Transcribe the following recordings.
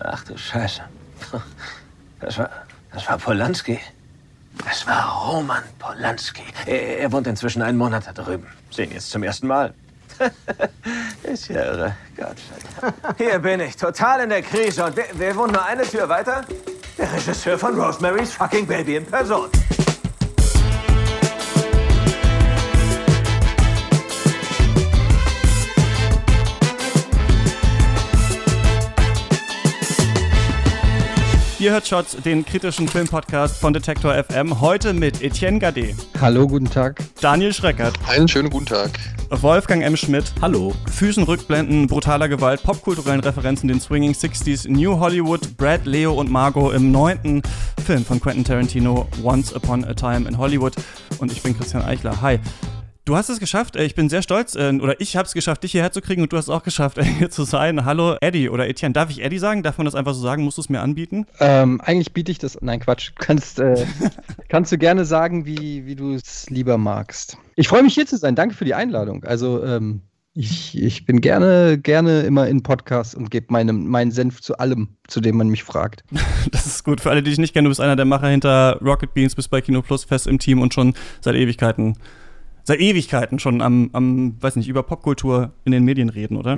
Ach du Scheiße. Das war Polanski. Das war Roman Polanski. Er wohnt inzwischen einen Monat da drüben. Sehen jetzt zum ersten Mal. Ist ja irre. Gott sei Dank. Hier bin ich, total in der Krise. Und wer wohnt nur eine Tür weiter? Der Regisseur von Rosemary's fucking Baby in Person. Ihr hört Shots, den kritischen Filmpodcast von Detektor FM, heute mit Etienne Gardé. Hallo, guten Tag. Daniel Schreckert. Einen schönen guten Tag. Wolfgang M. Schmitt. Hallo. Füßen, Rückblenden, brutaler Gewalt, popkulturellen Referenzen, den Swinging 60s, New Hollywood, Brad, Leo und Margot im 9. Film von Quentin Tarantino, Once Upon a Time in Hollywood. Und ich bin Christian Eichler. Hi. Du hast es geschafft, ich bin sehr stolz, oder ich hab's geschafft, dich hierher zu kriegen und du hast es auch geschafft, hier zu sein. Hallo Eddie oder Etienne, darf ich Eddie sagen? Darf man das einfach so sagen? Musst du es mir anbieten? Eigentlich biete ich das, nein Quatsch, kannst du gerne sagen, wie du es lieber magst. Ich freue mich hier zu sein, danke für die Einladung. Also ich bin gerne immer in Podcasts und gebe meinen Senf zu allem, zu dem man mich fragt. Das ist gut. Für alle, die dich nicht kennen, du bist einer der Macher hinter Rocket Beans, bist bei Kino Plus fest im Team und schon seit Ewigkeiten schon am weiß nicht, über Popkultur in den Medien reden, oder?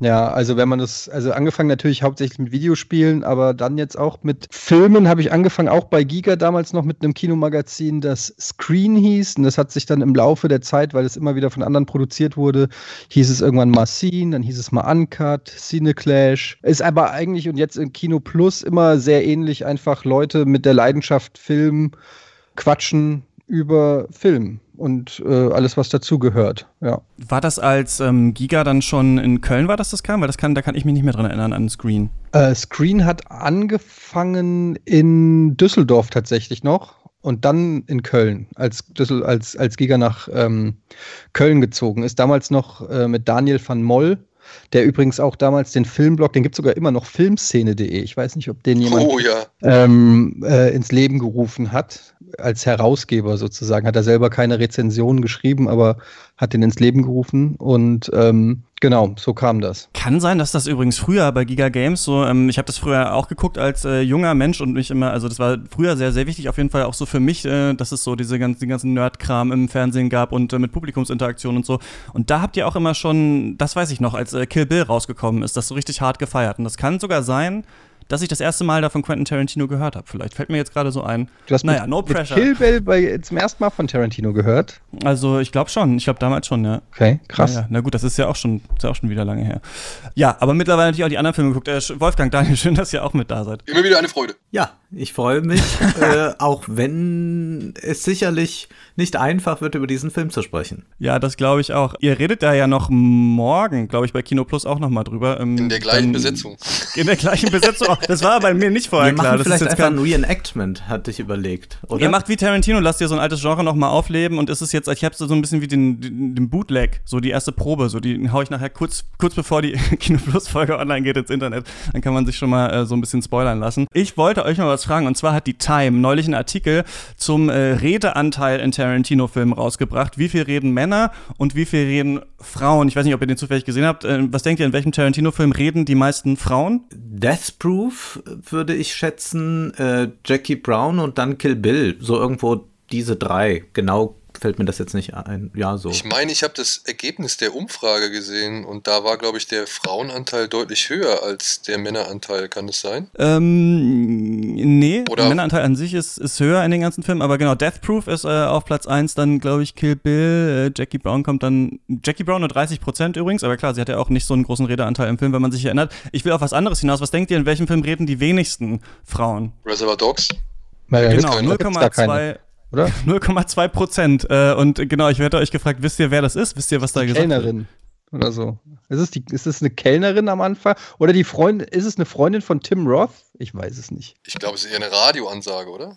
Ja, also wenn man das, also angefangen natürlich hauptsächlich mit Videospielen, aber dann jetzt auch mit Filmen habe ich angefangen, auch bei Giga damals noch mit einem Kinomagazin, das Screen hieß, und das hat sich dann im Laufe der Zeit, weil es immer wieder von anderen produziert wurde, hieß es irgendwann mal Scene, dann hieß es mal Uncut, Cineclash, ist aber eigentlich und jetzt in Kino Plus immer sehr ähnlich, einfach Leute mit der Leidenschaft Film quatschen über Film und alles, was dazugehört, ja. War das als Giga dann schon in Köln war, dass das kam? Weil da kann ich mich nicht mehr dran erinnern an Screen. Screen hat angefangen in Düsseldorf tatsächlich noch und dann in Köln, als Giga nach Köln gezogen ist. Damals noch mit Daniel van Moll, der übrigens auch damals den Filmblog, den gibt es sogar immer noch, filmszene.de, ich weiß nicht, ob den jemand ins Leben gerufen hat, als Herausgeber sozusagen, hat er selber keine Rezensionen geschrieben, aber hat den ins Leben gerufen und genau, so kam das. Kann sein, dass das übrigens früher bei Giga Games so, ich habe das früher auch geguckt als junger Mensch und mich immer, also das war früher sehr, sehr wichtig, auf jeden Fall auch so für mich, dass es so den ganzen Nerd-Kram im Fernsehen gab und mit Publikumsinteraktion und so. Und da habt ihr auch immer schon, das weiß ich noch, als Kill Bill rausgekommen ist, das so richtig hart gefeiert. Und das kann sogar sein, dass ich das erste Mal da von Quentin Tarantino gehört habe. Vielleicht fällt mir jetzt gerade so ein. Du hast no pressure. Kill Bill zum ersten Mal von Tarantino gehört? Also ich glaube schon. Ich glaube damals schon, ja. Okay, krass. Na gut, das ist ja auch schon wieder lange her. Ja, aber mittlerweile natürlich auch die anderen Filme geguckt. Wolfgang, Daniel, schön, dass ihr auch mit da seid. Immer wieder eine Freude. Ja, ich freue mich, auch wenn es sicherlich nicht einfach wird, über diesen Film zu sprechen. Ja, das glaube ich auch. Ihr redet da ja noch morgen, glaube ich, bei Kino Plus auch nochmal drüber. In der gleichen Besetzung. In der gleichen Besetzung. Das war bei mir nicht vorher klar. Das vielleicht ist jetzt einfach ein Reenactment, hatte ich überlegt, oder? Ihr macht wie Tarantino, lasst ihr so ein altes Genre nochmal aufleben und ist es jetzt, ich hab's so ein bisschen wie den Bootleg, so die erste Probe, so die hau ich nachher kurz bevor die Kino Plus Folge online geht ins Internet, dann kann man sich schon mal so ein bisschen spoilern lassen. Ich wollte euch mal was fragen, und zwar hat die Time neulich einen Artikel zum Redeanteil in Tarantino-Filmen rausgebracht. Wie viel reden Männer und wie viel reden Frauen? Ich weiß nicht, ob ihr den zufällig gesehen habt. Was denkt ihr, in welchem Tarantino-Film reden die meisten Frauen? Death Proof würde ich schätzen, Jackie Brown und dann Kill Bill, so irgendwo diese drei, genau fällt mir das jetzt nicht ein, ja so. Ich meine, ich habe das Ergebnis der Umfrage gesehen und da war, glaube ich, der Frauenanteil deutlich höher als der Männeranteil, kann das sein? Nee, der Männeranteil an sich ist höher in den ganzen Filmen, aber genau, Death Proof ist auf Platz 1, dann glaube ich Kill Bill, Jackie Brown kommt dann, Jackie Brown nur 30% übrigens, aber klar, sie hat ja auch nicht so einen großen Redeanteil im Film, wenn man sich erinnert. Ich will auf was anderes hinaus, was denkt ihr, in welchem Film reden die wenigsten Frauen? Reservoir Dogs? Ja, genau, 0,2%. 0,2%. Und genau, ich werde euch gefragt, wisst ihr, wer das ist? Wisst ihr, was da gesagt wird? Kellnerin oder so. Ist es eine Kellnerin am Anfang? Oder die Freundin, ist es eine Freundin von Tim Roth? Ich weiß es nicht. Ich glaube, es ist eher eine Radioansage, oder?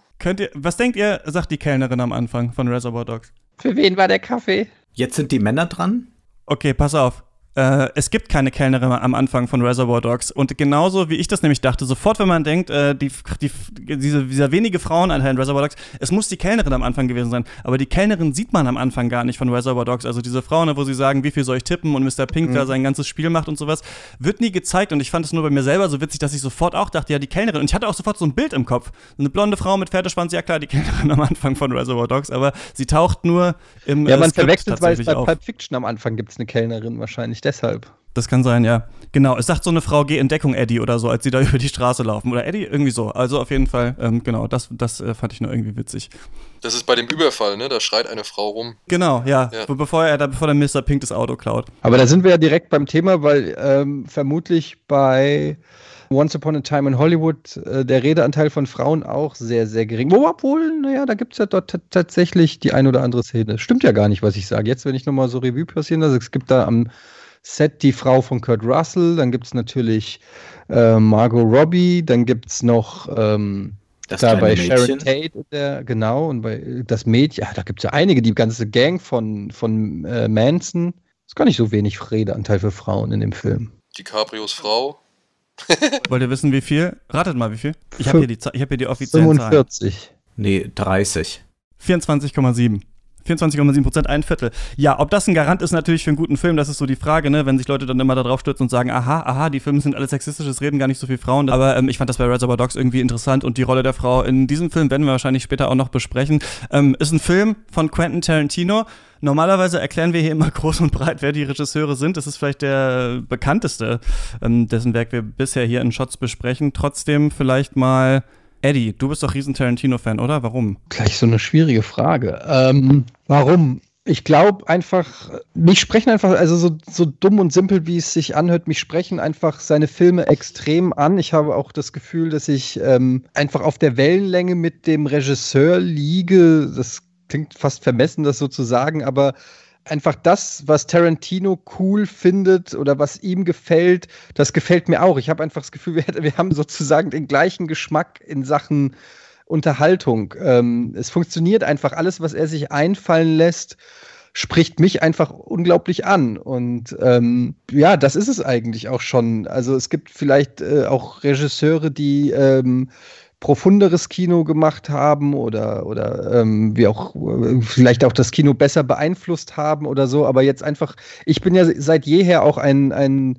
Was denkt ihr, sagt die Kellnerin am Anfang von Reservoir Dogs? Für wen war der Kaffee? Jetzt sind die Männer dran. Okay, pass auf. Es gibt keine Kellnerin am Anfang von Reservoir Dogs. Und genauso wie ich das nämlich dachte, sofort, wenn man denkt, dieser wenige Frauenanteil in Reservoir Dogs, es muss die Kellnerin am Anfang gewesen sein. Aber die Kellnerin sieht man am Anfang gar nicht von Reservoir Dogs. Also diese Frauen, wo sie sagen, wie viel soll ich tippen und Mr. Pink da sein ganzes Spiel macht und sowas, wird nie gezeigt. Und ich fand es nur bei mir selber so witzig, dass ich sofort auch dachte, ja, die Kellnerin. Und ich hatte auch sofort so ein Bild im Kopf. Eine blonde Frau mit Pferdeschwanz, ja klar, die Kellnerin am Anfang von Reservoir Dogs. Aber sie taucht nur im Skript. Ja, man verwechselt, weil es bei Pulp Fiction am Anfang gibt es eine Kellnerin wahrscheinlich. Deshalb. Das kann sein, ja. Genau, es sagt so eine Frau, geh in Deckung, Eddie, oder so, als sie da über die Straße laufen. Oder Eddie, irgendwie so. Also auf jeden Fall, genau, das fand ich nur irgendwie witzig. Das ist bei dem Überfall, ne? Da schreit eine Frau rum. Genau, ja. Bevor der Mr. Pink das Auto klaut. Aber da sind wir ja direkt beim Thema, weil vermutlich bei Once Upon a Time in Hollywood der Redeanteil von Frauen auch sehr, sehr gering. Obwohl, naja, da gibt es ja dort tatsächlich die ein oder andere Szene. Stimmt ja gar nicht, was ich sage. Jetzt, wenn ich nochmal so Revue passieren lasse, es gibt da am Set die Frau von Kurt Russell, dann gibt es natürlich Margot Robbie, dann gibt es noch da bei Sharon Tate, genau, und bei das Mädchen, ja, da gibt es ja einige, die ganze Gang von Manson. Das ist gar nicht so wenig Redeanteil für Frauen in dem Film. DiCaprios Frau. Wollt ihr wissen, wie viel? Ratet mal, wie viel? Ich habe hier die offiziellen 45. Zahlen. Nee, 30. 24,7. 24,7%, ein Viertel. Ja, ob das ein Garant ist natürlich für einen guten Film, das ist so die Frage, ne? Wenn sich Leute dann immer da drauf stürzen und sagen, aha, die Filme sind alle sexistisch, es reden gar nicht so viel Frauen. Aber ich fand das bei Reservoir Dogs irgendwie interessant und die Rolle der Frau in diesem Film werden wir wahrscheinlich später auch noch besprechen. Ist ein Film von Quentin Tarantino. Normalerweise erklären wir hier immer groß und breit, wer die Regisseure sind. Das ist vielleicht der bekannteste, dessen Werk wir bisher hier in Shots besprechen. Trotzdem vielleicht mal Eddie, du bist doch riesen Tarantino-Fan, oder? Warum? Gleich so eine schwierige Frage. Warum? Ich glaube einfach, mich sprechen einfach, also so dumm und simpel, wie es sich anhört, mich sprechen einfach seine Filme extrem an. Ich habe auch das Gefühl, dass ich einfach auf der Wellenlänge mit dem Regisseur liege. Das klingt fast vermessen, das so zu sagen, aber einfach das, was Tarantino cool findet oder was ihm gefällt, das gefällt mir auch. Ich habe einfach das Gefühl, wir haben sozusagen den gleichen Geschmack in Sachen Unterhaltung. Es funktioniert einfach. Alles, was er sich einfallen lässt, spricht mich einfach unglaublich an. Und ja, das ist es eigentlich auch schon. Also es gibt vielleicht auch Regisseure, die profunderes Kino gemacht haben oder wie auch vielleicht auch das Kino besser beeinflusst haben oder so, aber jetzt einfach, ich bin ja seit jeher auch ein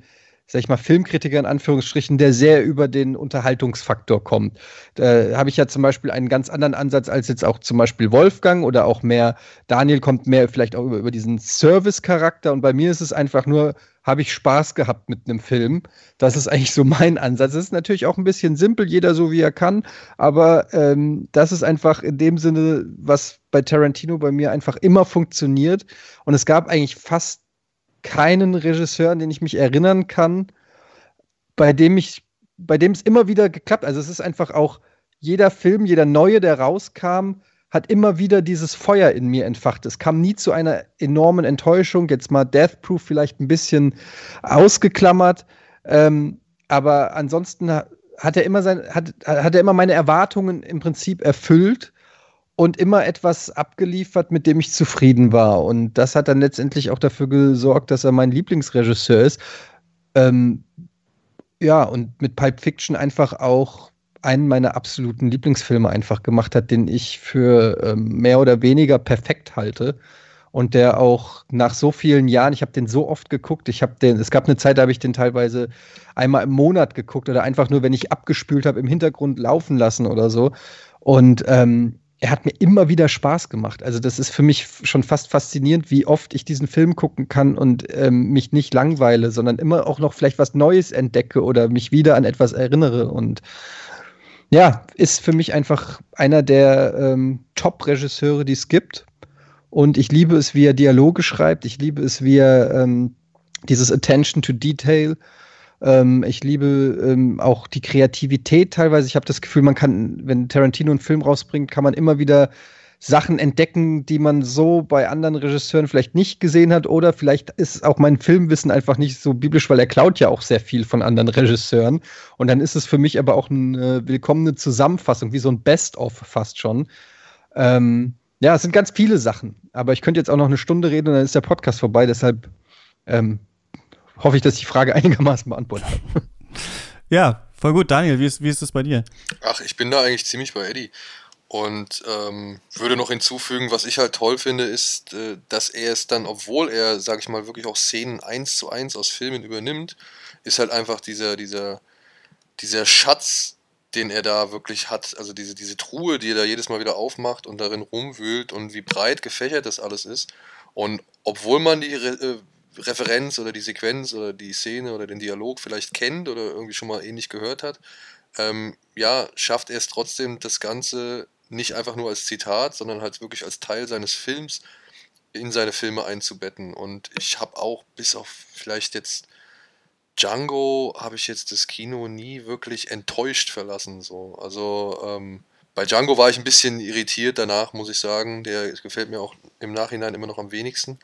sag ich mal, Filmkritiker in Anführungsstrichen, der sehr über den Unterhaltungsfaktor kommt. Da habe ich ja zum Beispiel einen ganz anderen Ansatz als jetzt auch zum Beispiel Wolfgang oder auch mehr, Daniel kommt mehr vielleicht auch über diesen Service-Charakter und bei mir ist es einfach nur, habe ich Spaß gehabt mit einem Film. Das ist eigentlich so mein Ansatz. Das ist natürlich auch ein bisschen simpel, jeder so wie er kann, aber das ist einfach in dem Sinne, was bei Tarantino bei mir einfach immer funktioniert und es gab eigentlich fast keinen Regisseur, an den ich mich erinnern kann, bei dem es immer wieder geklappt. Also es ist einfach auch jeder Film, jeder neue, der rauskam, hat immer wieder dieses Feuer in mir entfacht. Es kam nie zu einer enormen Enttäuschung. Jetzt mal Death Proof vielleicht ein bisschen ausgeklammert, aber ansonsten hat er immer meine Erwartungen im Prinzip erfüllt. Und immer etwas abgeliefert, mit dem ich zufrieden war. Und das hat dann letztendlich auch dafür gesorgt, dass er mein Lieblingsregisseur ist. Ja, und mit Pulp Fiction einfach auch einen meiner absoluten Lieblingsfilme einfach gemacht hat, den ich für mehr oder weniger perfekt halte. Und der auch nach so vielen Jahren, ich habe den so oft geguckt, es gab eine Zeit, da habe ich den teilweise einmal im Monat geguckt oder einfach nur, wenn ich abgespült habe, im Hintergrund laufen lassen oder so. Und er hat mir immer wieder Spaß gemacht. Also das ist für mich schon fast faszinierend, wie oft ich diesen Film gucken kann und mich nicht langweile, sondern immer auch noch vielleicht was Neues entdecke oder mich wieder an etwas erinnere. Und ja, ist für mich einfach einer der Top-Regisseure, die es gibt. Und ich liebe es, wie er Dialoge schreibt. Ich liebe es, wie er dieses Attention to Detail. Ich liebe auch die Kreativität teilweise. Ich habe das Gefühl, man kann, wenn Tarantino einen Film rausbringt, kann man immer wieder Sachen entdecken, die man so bei anderen Regisseuren vielleicht nicht gesehen hat. Oder vielleicht ist auch mein Filmwissen einfach nicht so biblisch, weil er klaut ja auch sehr viel von anderen Regisseuren. Und dann ist es für mich aber auch eine willkommene Zusammenfassung, wie so ein Best-of fast schon. Ja, es sind ganz viele Sachen. Aber ich könnte jetzt auch noch eine Stunde reden und dann ist der Podcast vorbei. Deshalb hoffe ich, dass ich die Frage einigermaßen beantwortet habe. Ja, voll gut. Daniel, wie ist das bei dir? Ach, ich bin da eigentlich ziemlich bei Eddie. Und würde noch hinzufügen, was ich halt toll finde, ist, dass er es dann, obwohl er, sag ich mal, wirklich auch Szenen 1:1 aus Filmen übernimmt, ist halt einfach dieser Schatz, den er da wirklich hat, also diese Truhe, die er da jedes Mal wieder aufmacht und darin rumwühlt und wie breit gefächert das alles ist. Und obwohl man die Referenz oder die Sequenz oder die Szene oder den Dialog vielleicht kennt oder irgendwie schon mal ähnlich gehört hat, schafft er es trotzdem, das Ganze nicht einfach nur als Zitat, sondern halt wirklich als Teil seines Films in seine Filme einzubetten. Und ich habe auch bis auf vielleicht jetzt Django habe ich jetzt das Kino nie wirklich enttäuscht verlassen. So. Also bei Django war ich ein bisschen irritiert danach, muss ich sagen. Der gefällt mir auch im Nachhinein immer noch am wenigsten.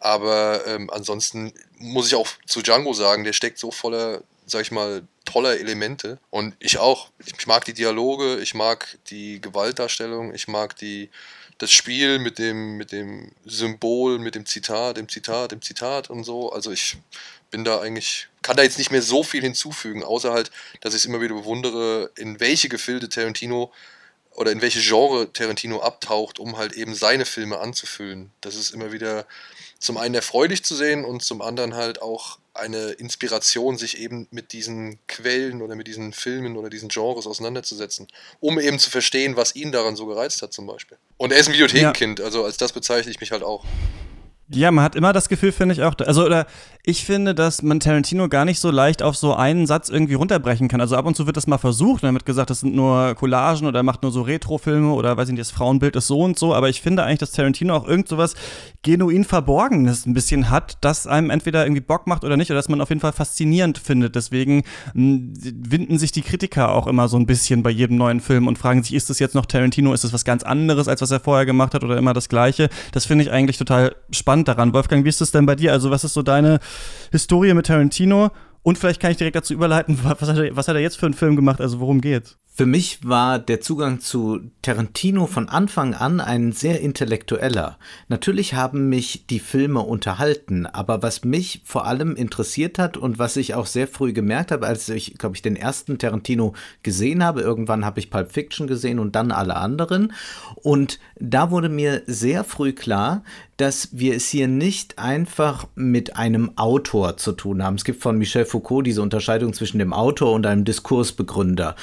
Aber ansonsten muss ich auch zu Django sagen, der steckt so voller, sag ich mal, toller Elemente. Und ich auch. Ich mag die Dialoge, ich mag die Gewaltdarstellung, ich mag das Spiel mit dem Symbol, mit dem Zitat und so. Also ich bin da eigentlich, kann da jetzt nicht mehr so viel hinzufügen, außer halt, dass ich es immer wieder bewundere, in welche Gefilde Tarantino oder in welche Genre Tarantino abtaucht, um halt eben seine Filme anzufüllen. Das ist immer wieder zum einen erfreulich zu sehen und zum anderen halt auch eine Inspiration, sich eben mit diesen Quellen oder mit diesen Filmen oder diesen Genres auseinanderzusetzen, um eben zu verstehen, was ihn daran so gereizt hat zum Beispiel. Und er ist ein Videothekenkind, also als das bezeichne ich mich halt auch. Ja, man hat immer das Gefühl, finde ich auch, ich finde, dass man Tarantino gar nicht so leicht auf so einen Satz irgendwie runterbrechen kann. Also ab und zu wird das mal versucht, dann wird gesagt, das sind nur Collagen oder er macht nur so Retrofilme oder weiß ich nicht, das Frauenbild ist so und so, aber ich finde eigentlich, dass Tarantino auch irgend sowas genuin Verborgenes ein bisschen hat, das einem entweder irgendwie Bock macht oder nicht, oder dass man auf jeden Fall faszinierend findet. Deswegen winden sich die Kritiker auch immer so ein bisschen bei jedem neuen Film und fragen sich, ist das jetzt noch Tarantino, ist das was ganz anderes, als was er vorher gemacht hat oder immer das Gleiche? Das finde ich eigentlich total spannend daran. Wolfgang, wie ist das denn bei dir? Also was ist so deine Historie mit Tarantino? Und vielleicht kann ich direkt dazu überleiten, was hat er jetzt für einen Film gemacht? Also worum geht's? Für mich war der Zugang zu Tarantino von Anfang an ein sehr intellektueller. Natürlich haben mich die Filme unterhalten, aber was mich vor allem interessiert hat und was ich auch sehr früh gemerkt habe, als ich, glaube ich, den ersten Tarantino gesehen habe, irgendwann habe ich Pulp Fiction gesehen und dann alle anderen. Und da wurde mir sehr früh klar, dass wir es hier nicht einfach mit einem Autor zu tun haben. Es gibt von Michel Foucault diese Unterscheidung zwischen dem Autor und einem Diskursbegründer.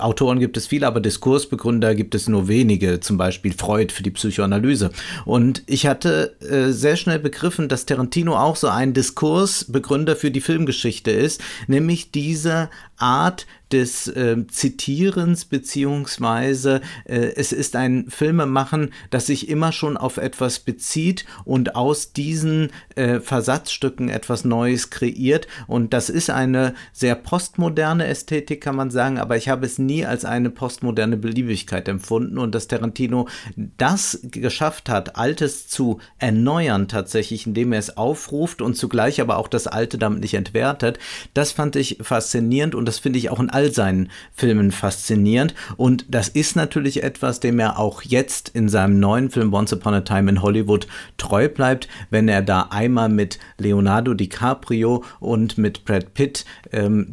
Autoren gibt es viele, aber Diskursbegründer gibt es nur wenige, zum Beispiel Freud für die Psychoanalyse. Und ich hatte sehr schnell begriffen, dass Tarantino auch so ein Diskursbegründer für die Filmgeschichte ist, nämlich diese Art des Zitierens, beziehungsweise es ist ein Filmemachen, das sich immer schon auf etwas bezieht und aus diesen Versatzstücken etwas Neues kreiert. Und das ist eine sehr postmoderne Ästhetik, kann man sagen, aber ich habe es nie als eine postmoderne Beliebigkeit empfunden. Und dass Tarantino das geschafft hat, Altes zu erneuern tatsächlich, indem er es aufruft und zugleich aber auch das Alte damit nicht entwertet, das fand ich faszinierend und das finde ich auch in all seinen Filmen faszinierend. Und das ist natürlich etwas, dem er auch jetzt in seinem neuen Film Once Upon a Time in Hollywood treu bleibt, wenn er da einmal mit Leonardo DiCaprio und mit Brad Pitt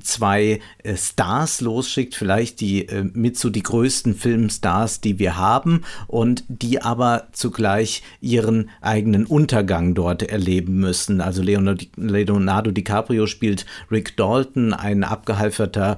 zwei Stars losschickt, vielleicht die größten Filmstars, die wir haben und die aber zugleich ihren eigenen Untergang dort erleben müssen. Also Leonardo DiCaprio spielt Rick Dalton, ein abgehalfterter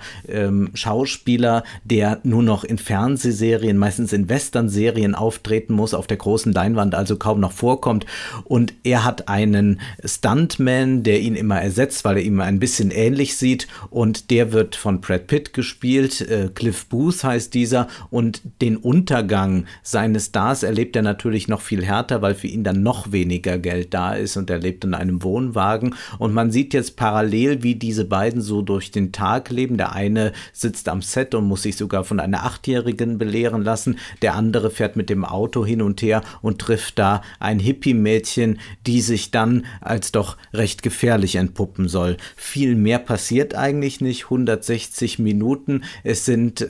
Schauspieler, der nur noch in Fernsehserien, meistens in Western-Serien auftreten muss, auf der großen Leinwand also kaum noch vorkommt. Und er hat einen Stuntman, der ihn immer ersetzt, weil er ihm ein bisschen ähnlich sieht. Und der wird von Brad Pitt gespielt. Cliff Booth heißt dieser. Und den Untergang seines Stars erlebt er natürlich noch viel härter, weil für ihn dann noch weniger Geld da ist. Und er lebt in einem Wohnwagen. Und man sieht jetzt parallel, wie diese beiden so durch den Tag Privatleben. Der eine sitzt am Set und muss sich sogar von einer 8-Jährigen belehren lassen. Der andere fährt mit dem Auto hin und her und trifft da ein Hippie-Mädchen, die sich dann als doch recht gefährlich entpuppen soll. Viel mehr passiert eigentlich nicht. 160 Minuten. Es sind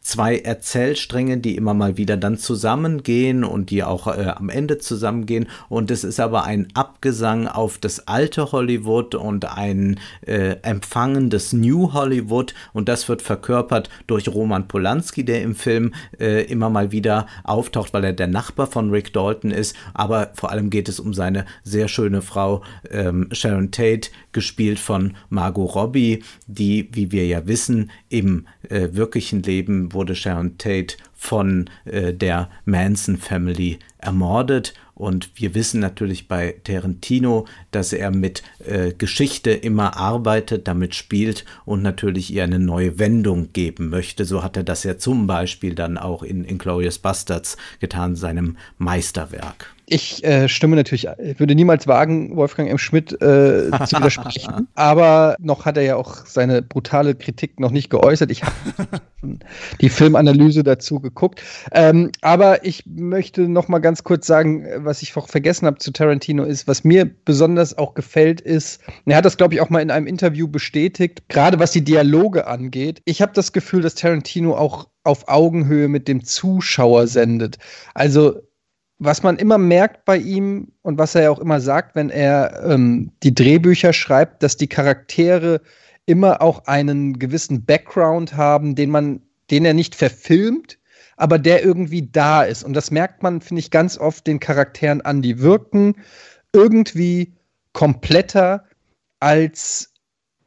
zwei Erzählstränge, die immer mal wieder dann zusammengehen und die auch am Ende zusammengehen. Und es ist aber ein Abgesang auf das alte Hollywood und ein Empfangen des New Hollywood. Und das wird verkörpert durch Roman Polanski, der im Film immer mal wieder auftaucht, weil er der Nachbar von Rick Dalton ist. Aber vor allem geht es um seine sehr schöne Frau Sharon Tate, gespielt von Margot Robbie, die, wie wir ja wissen, im wirklichen Leben wurde Sharon Tate von der Manson Family ermordet. Und wir wissen natürlich bei Tarantino, dass er mit Geschichte immer arbeitet, damit spielt und natürlich ihr eine neue Wendung geben möchte. So hat er das ja zum Beispiel dann auch in Inglourious Basterds getan, seinem Meisterwerk. Ich stimme natürlich, ich würde niemals wagen, Wolfgang M. Schmitt zu widersprechen, aber noch hat er ja auch seine brutale Kritik noch nicht geäußert. Ich habe die Filmanalyse dazu geguckt, aber ich möchte noch mal ganz kurz sagen, was ich vergessen habe zu Tarantino ist, was mir besonders auch gefällt ist, er hat das, glaube ich, auch mal in einem Interview bestätigt, gerade was die Dialoge angeht. Ich habe das Gefühl, dass Tarantino auch auf Augenhöhe mit dem Zuschauer sendet. Also was man immer merkt bei ihm und was er ja auch immer sagt, wenn er die Drehbücher schreibt, dass die Charaktere immer auch einen gewissen Background haben, den er nicht verfilmt, aber der irgendwie da ist. Und das merkt man, finde ich, ganz oft den Charakteren an. Die wirken irgendwie kompletter als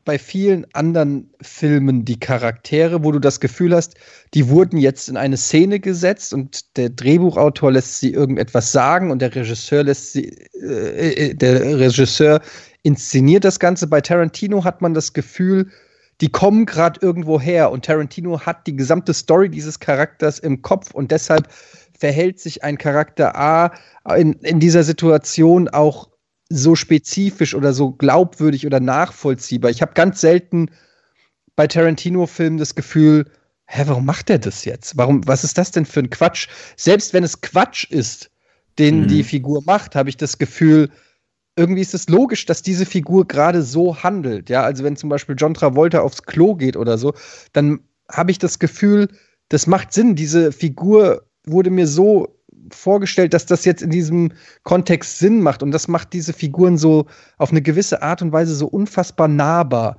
bei vielen anderen Filmen die Charaktere, wo du das Gefühl hast, die wurden jetzt in eine Szene gesetzt und der Drehbuchautor lässt sie irgendetwas sagen und der Regisseur inszeniert das Ganze. Bei Tarantino hat man das Gefühl, die kommen gerade irgendwo her und Tarantino hat die gesamte Story dieses Charakters im Kopf und deshalb verhält sich ein Charakter A in dieser Situation auch so spezifisch oder so glaubwürdig oder nachvollziehbar. Ich habe ganz selten bei Tarantino-Filmen das Gefühl, warum macht er das jetzt? Was ist das denn für ein Quatsch? Selbst wenn es Quatsch ist, den die Figur macht, habe ich das Gefühl, irgendwie ist es logisch, dass diese Figur gerade so handelt. Ja, also wenn zum Beispiel John Travolta aufs Klo geht oder so, dann habe ich das Gefühl, das macht Sinn. Diese Figur wurde mir so vorgestellt, dass das jetzt in diesem Kontext Sinn macht. Und das macht diese Figuren so auf eine gewisse Art und Weise so unfassbar nahbar.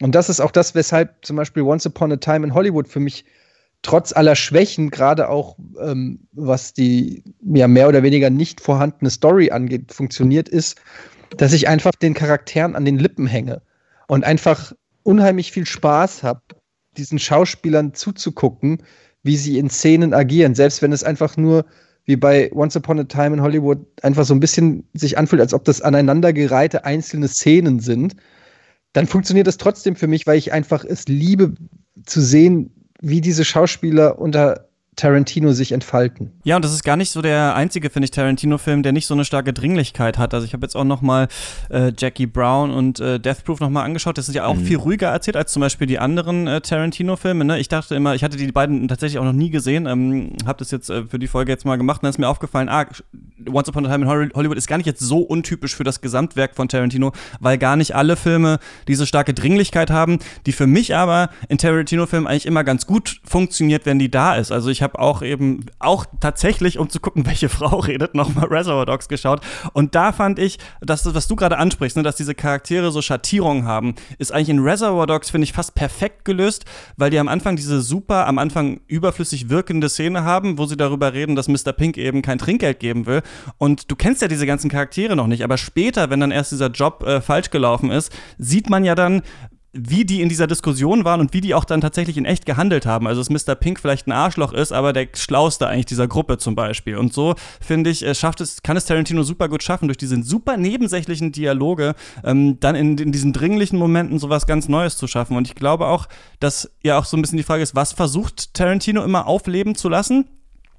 Und das ist auch das, weshalb zum Beispiel Once Upon a Time in Hollywood für mich trotz aller Schwächen, gerade auch was die ja mehr oder weniger nicht vorhandene Story angeht, funktioniert ist, dass ich einfach den Charakteren an den Lippen hänge und einfach unheimlich viel Spaß habe, diesen Schauspielern zuzugucken, wie sie in Szenen agieren. Selbst wenn es einfach nur wie bei Once Upon a Time in Hollywood einfach so ein bisschen sich anfühlt, als ob das aneinandergereihte einzelne Szenen sind, dann funktioniert das trotzdem für mich, weil ich einfach es liebe zu sehen, wie diese Schauspieler unter Tarantino sich entfalten. Ja, und das ist gar nicht so der einzige, finde ich, Tarantino-Film, der nicht so eine starke Dringlichkeit hat. Also ich habe jetzt auch noch mal Jackie Brown und Death Proof noch mal angeschaut. Das ist ja auch viel ruhiger erzählt als zum Beispiel die anderen Tarantino-Filme. Ne? Ich dachte immer, ich hatte die beiden tatsächlich auch noch nie gesehen. Habe das jetzt für die Folge jetzt mal gemacht. Und dann ist mir aufgefallen, Once Upon a Time in Hollywood ist gar nicht jetzt so untypisch für das Gesamtwerk von Tarantino, weil gar nicht alle Filme diese starke Dringlichkeit haben, die für mich aber in Tarantino-Filmen eigentlich immer ganz gut funktioniert, wenn die da ist. Also ich habe auch tatsächlich, um zu gucken, welche Frau redet, nochmal Reservoir Dogs geschaut. Und da fand ich, dass was du gerade ansprichst, ne, dass diese Charaktere so Schattierungen haben, ist eigentlich in Reservoir Dogs, finde ich, fast perfekt gelöst, weil die am Anfang diese super, am Anfang überflüssig wirkende Szene haben, wo sie darüber reden, dass Mr. Pink eben kein Trinkgeld geben will. Und du kennst ja diese ganzen Charaktere noch nicht, aber später, wenn dann erst dieser Job falsch gelaufen ist, sieht man ja dann, wie die in dieser Diskussion waren und wie die auch dann tatsächlich in echt gehandelt haben. Also, dass Mr. Pink vielleicht ein Arschloch ist, aber der Schlauste eigentlich dieser Gruppe zum Beispiel. Und so, finde ich, kann es Tarantino super gut schaffen, durch diese super nebensächlichen Dialoge dann in diesen dringlichen Momenten sowas ganz Neues zu schaffen. Und ich glaube auch, dass ja auch so ein bisschen die Frage ist, was versucht Tarantino immer aufleben zu lassen?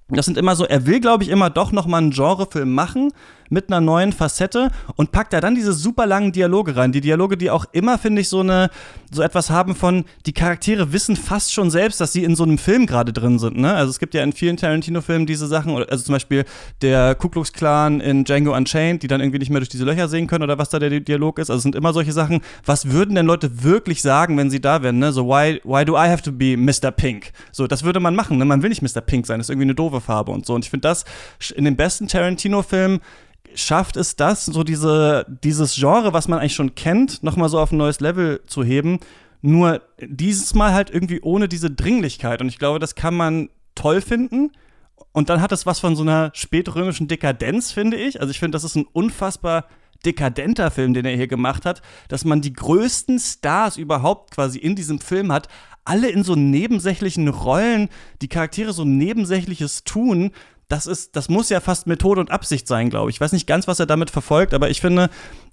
Das sind immer so, er will, glaube ich, immer doch noch mal einen Genrefilm machen, mit einer neuen Facette und packt da dann diese super langen Dialoge rein. Die Dialoge, die auch immer, finde ich, so etwas haben von, die Charaktere wissen fast schon selbst, dass sie in so einem Film gerade drin sind. Ne? Also es gibt ja in vielen Tarantino-Filmen diese Sachen, also zum Beispiel der Ku Klux Klan in Django Unchained, die dann irgendwie nicht mehr durch diese Löcher sehen können oder was da der Dialog ist. Also es sind immer solche Sachen, was würden denn Leute wirklich sagen, wenn sie da wären? Ne? So, why do I have to be Mr. Pink? So, das würde man machen. Ne? Man will nicht Mr. Pink sein, das ist irgendwie eine doofe Farbe und so. Und ich finde das, in den besten Tarantino-Filmen schafft es das, so dieses Genre, was man eigentlich schon kennt, nochmal so auf ein neues Level zu heben. Nur dieses Mal halt irgendwie ohne diese Dringlichkeit. Und ich glaube, das kann man toll finden. Und dann hat es was von so einer spätrömischen Dekadenz, finde ich. Also ich finde, das ist ein unfassbar dekadenter Film, den er hier gemacht hat, dass man die größten Stars überhaupt quasi in diesem Film hat, alle in so nebensächlichen Rollen, die Charaktere so nebensächliches tun. Das muss ja fast Methode und Absicht sein, glaube ich. Ich weiß nicht ganz, was er damit verfolgt, aber ich finde,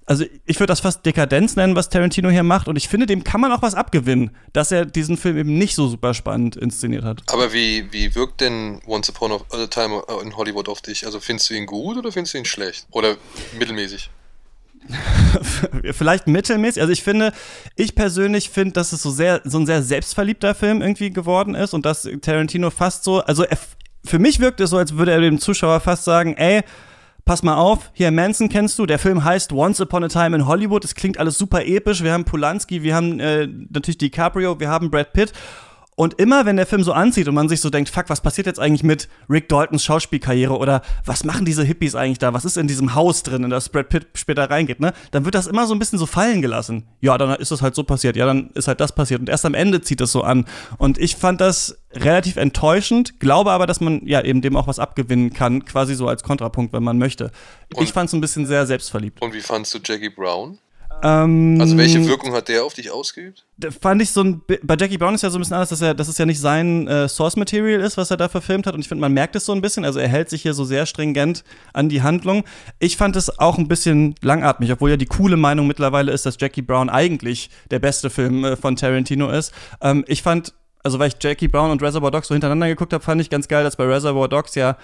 also ich würde das fast Dekadenz nennen, was Tarantino hier macht. Und ich finde, dem kann man auch was abgewinnen, dass er diesen Film eben nicht so super spannend inszeniert hat. Aber wie wirkt denn Once Upon a Time in Hollywood auf dich? Also findest du ihn gut oder findest du ihn schlecht? Oder mittelmäßig? Vielleicht mittelmäßig. Also ich persönlich finde, dass es so ein sehr selbstverliebter Film irgendwie geworden ist und dass Tarantino fast so, also für mich wirkt es so, als würde er dem Zuschauer fast sagen, ey, pass mal auf, hier Manson kennst du, der Film heißt Once Upon a Time in Hollywood, es klingt alles super episch, wir haben Polanski, wir haben natürlich DiCaprio, wir haben Brad Pitt. Und immer, wenn der Film so anzieht und man sich so denkt, fuck, was passiert jetzt eigentlich mit Rick Daltons Schauspielkarriere oder was machen diese Hippies eigentlich da, was ist in diesem Haus drin, in das Brad Pitt später reingeht, ne? Dann wird das immer so ein bisschen so fallen gelassen. Ja, dann ist das halt so passiert, ja, dann ist halt das passiert und erst am Ende zieht es so an. Und ich fand das relativ enttäuschend, glaube aber, dass man ja eben dem auch was abgewinnen kann, quasi so als Kontrapunkt, wenn man möchte. Ich fand's ein bisschen sehr selbstverliebt. Und wie fandst du Jackie Brown? Also welche Wirkung hat der auf dich ausgeübt? Fand ich so ein bei Jackie Brown ist ja so ein bisschen anders, dass es ja nicht sein Source Material ist, was er da verfilmt hat. Und ich finde, man merkt es so ein bisschen. Also er hält sich hier so sehr stringent an die Handlung. Ich fand es auch ein bisschen langatmig, obwohl ja die coole Meinung mittlerweile ist, dass Jackie Brown eigentlich der beste Film von Tarantino ist. Ich fand, also weil ich Jackie Brown und Reservoir Dogs so hintereinander geguckt habe, fand ich ganz geil, dass bei Reservoir Dogs ja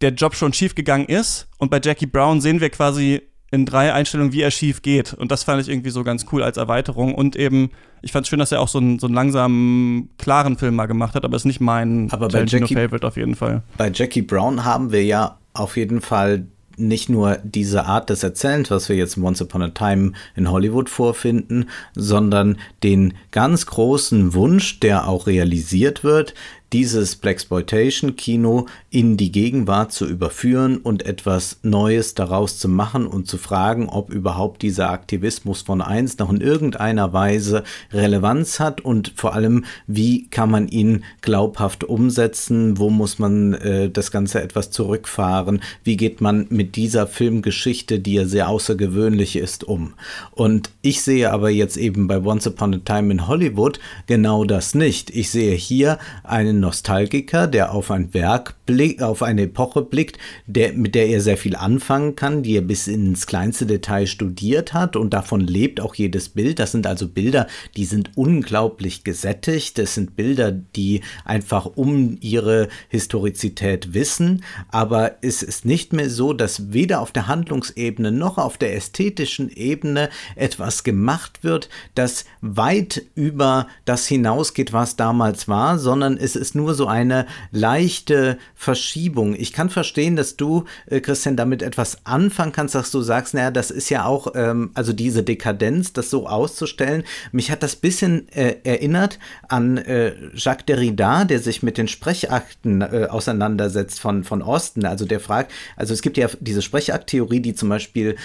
der Job schon schief gegangen ist. Und bei Jackie Brown sehen wir quasi in 3 Einstellungen, wie er schief geht. Und das fand ich irgendwie so ganz cool als Erweiterung. Und eben, ich fand's schön, dass er auch so einen langsamen, klaren Film mal gemacht hat, aber ist nicht mein Tarantino-Favorite auf jeden Fall. Bei Jackie Brown haben wir ja auf jeden Fall nicht nur diese Art des Erzählens, was wir jetzt in Once Upon a Time in Hollywood vorfinden, sondern den ganz großen Wunsch, der auch realisiert wird, dieses Blaxploitation-Kino in die Gegenwart zu überführen und etwas Neues daraus zu machen und zu fragen, ob überhaupt dieser Aktivismus von einst noch in irgendeiner Weise Relevanz hat und vor allem, wie kann man ihn glaubhaft umsetzen, wo muss man das Ganze etwas zurückfahren, wie geht man mit dieser Filmgeschichte, die ja sehr außergewöhnlich ist, um. Und ich sehe aber jetzt eben bei Once Upon a Time in Hollywood genau das nicht. Ich sehe hier einen Nostalgiker, der auf ein Werk blickt, auf eine Epoche blickt, mit der er sehr viel anfangen kann, die er bis ins kleinste Detail studiert hat und davon lebt auch jedes Bild. Das sind also Bilder, die sind unglaublich gesättigt. Das sind Bilder, die einfach um ihre Historizität wissen. Aber es ist nicht mehr so, dass weder auf der Handlungsebene noch auf der ästhetischen Ebene etwas gemacht wird, das weit über das hinausgeht, was damals war, sondern es ist nur so eine leichte Verschiebung. Ich kann verstehen, dass du, Christian, damit etwas anfangen kannst, dass du sagst, naja, das ist ja auch, also diese Dekadenz, das so auszustellen. Mich hat das ein bisschen erinnert an Jacques Derrida, der sich mit den Sprechakten auseinandersetzt von Austin. Also der fragt, also es gibt ja diese Sprechakttheorie, die zum Beispiel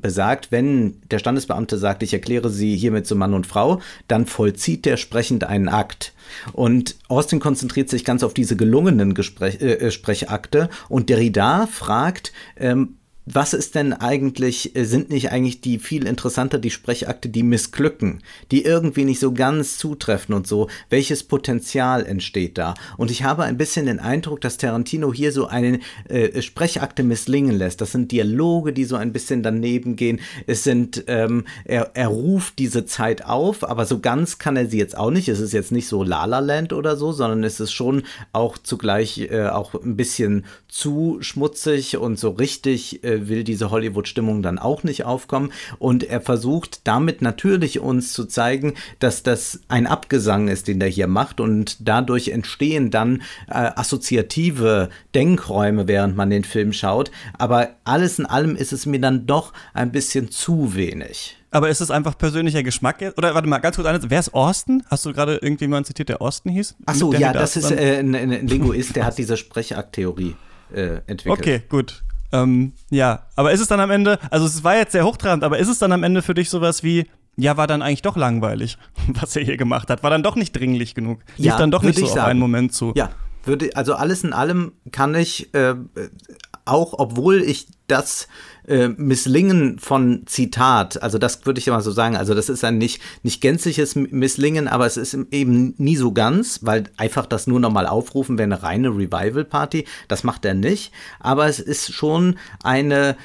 besagt, wenn der Standesbeamte sagt, ich erkläre sie hiermit zu Mann und Frau, dann vollzieht der sprechend einen Akt. Und Austin konzentriert sich ganz auf diese gelungenen Sprechakte und Derrida fragt, was ist denn eigentlich, sind nicht eigentlich die viel interessanter, die Sprechakte, die missglücken, die irgendwie nicht so ganz zutreffen und so, welches Potenzial entsteht da? Und ich habe ein bisschen den Eindruck, dass Tarantino hier so einen Sprechakte misslingen lässt. Das sind Dialoge, die so ein bisschen daneben gehen. Es sind, er ruft diese Zeit auf, aber so ganz kann er sie jetzt auch nicht. Es ist jetzt nicht so La La Land oder so, sondern es ist schon auch zugleich auch ein bisschen zu schmutzig und so richtig will diese Hollywood-Stimmung dann auch nicht aufkommen. Und er versucht damit natürlich uns zu zeigen, dass das ein Abgesang ist, den er hier macht. Und dadurch entstehen dann assoziative Denkräume, während man den Film schaut. Aber alles in allem ist es mir dann doch ein bisschen zu wenig. Aber ist es einfach persönlicher Geschmack? Oder warte mal, ganz kurz, wer ist Austin? Hast du gerade irgendjemanden zitiert, der Austin hieß? Ach so, ja, das ist ein Linguist, der hat diese Sprechakttheorie entwickelt. Okay, gut. Ja, aber ist es dann am Ende, also es war jetzt sehr hochtrabend, aber ist es dann am Ende für dich sowas wie, ja, war dann eigentlich doch langweilig, was er hier gemacht hat? War dann doch nicht dringlich genug? Ja, lief dann doch nicht so auf einen Moment zu? Ja, also alles in allem kann ich, auch obwohl ich das Misslingen von Zitat, also das würde ich immer so sagen, also das ist ein nicht gänzliches Misslingen, aber es ist eben nie so ganz, weil einfach das nur nochmal aufrufen wäre eine reine Revival-Party, das macht er nicht, aber es ist schon eine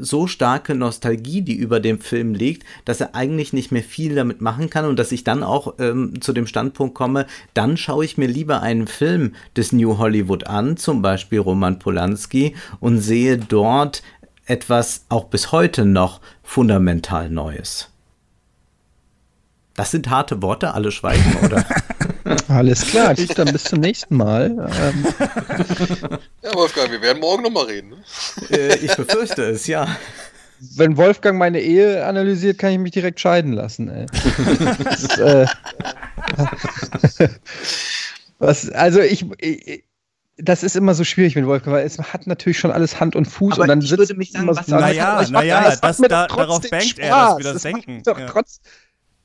so starke Nostalgie, die über dem Film liegt, dass er eigentlich nicht mehr viel damit machen kann und dass ich dann auch zu dem Standpunkt komme, dann schaue ich mir lieber einen Film des New Hollywood an, zum Beispiel Roman Polanski, und sehe dort etwas auch bis heute noch fundamental Neues. Das sind harte Worte, alle schweigen, oder? Alles klar, dann bis zum nächsten Mal. Ja, Wolfgang, wir werden morgen nochmal reden. Ne? Ich befürchte es, ja. Wenn Wolfgang meine Ehe analysiert, kann ich mich direkt scheiden lassen. Ey. Das, das ist immer so schwierig mit Wolfgang, weil es hat natürlich schon alles Hand und Fuß. Aber und dann ich würde mich dann was sagen. Darauf bangt er, dass wir das denken.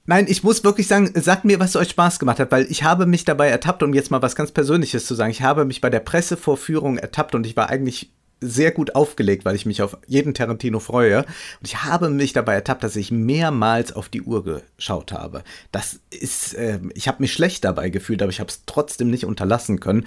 Nein, ich muss wirklich sagen, sagt mir, was euch Spaß gemacht hat, weil ich habe mich dabei ertappt, um jetzt mal was ganz Persönliches zu sagen. Ich habe mich bei der Pressevorführung ertappt und ich war eigentlich sehr gut aufgelegt, weil ich mich auf jeden Tarantino freue. Und ich habe mich dabei ertappt, dass ich mehrmals auf die Uhr geschaut habe. Das ist, ich habe mich schlecht dabei gefühlt, aber ich habe es trotzdem nicht unterlassen können.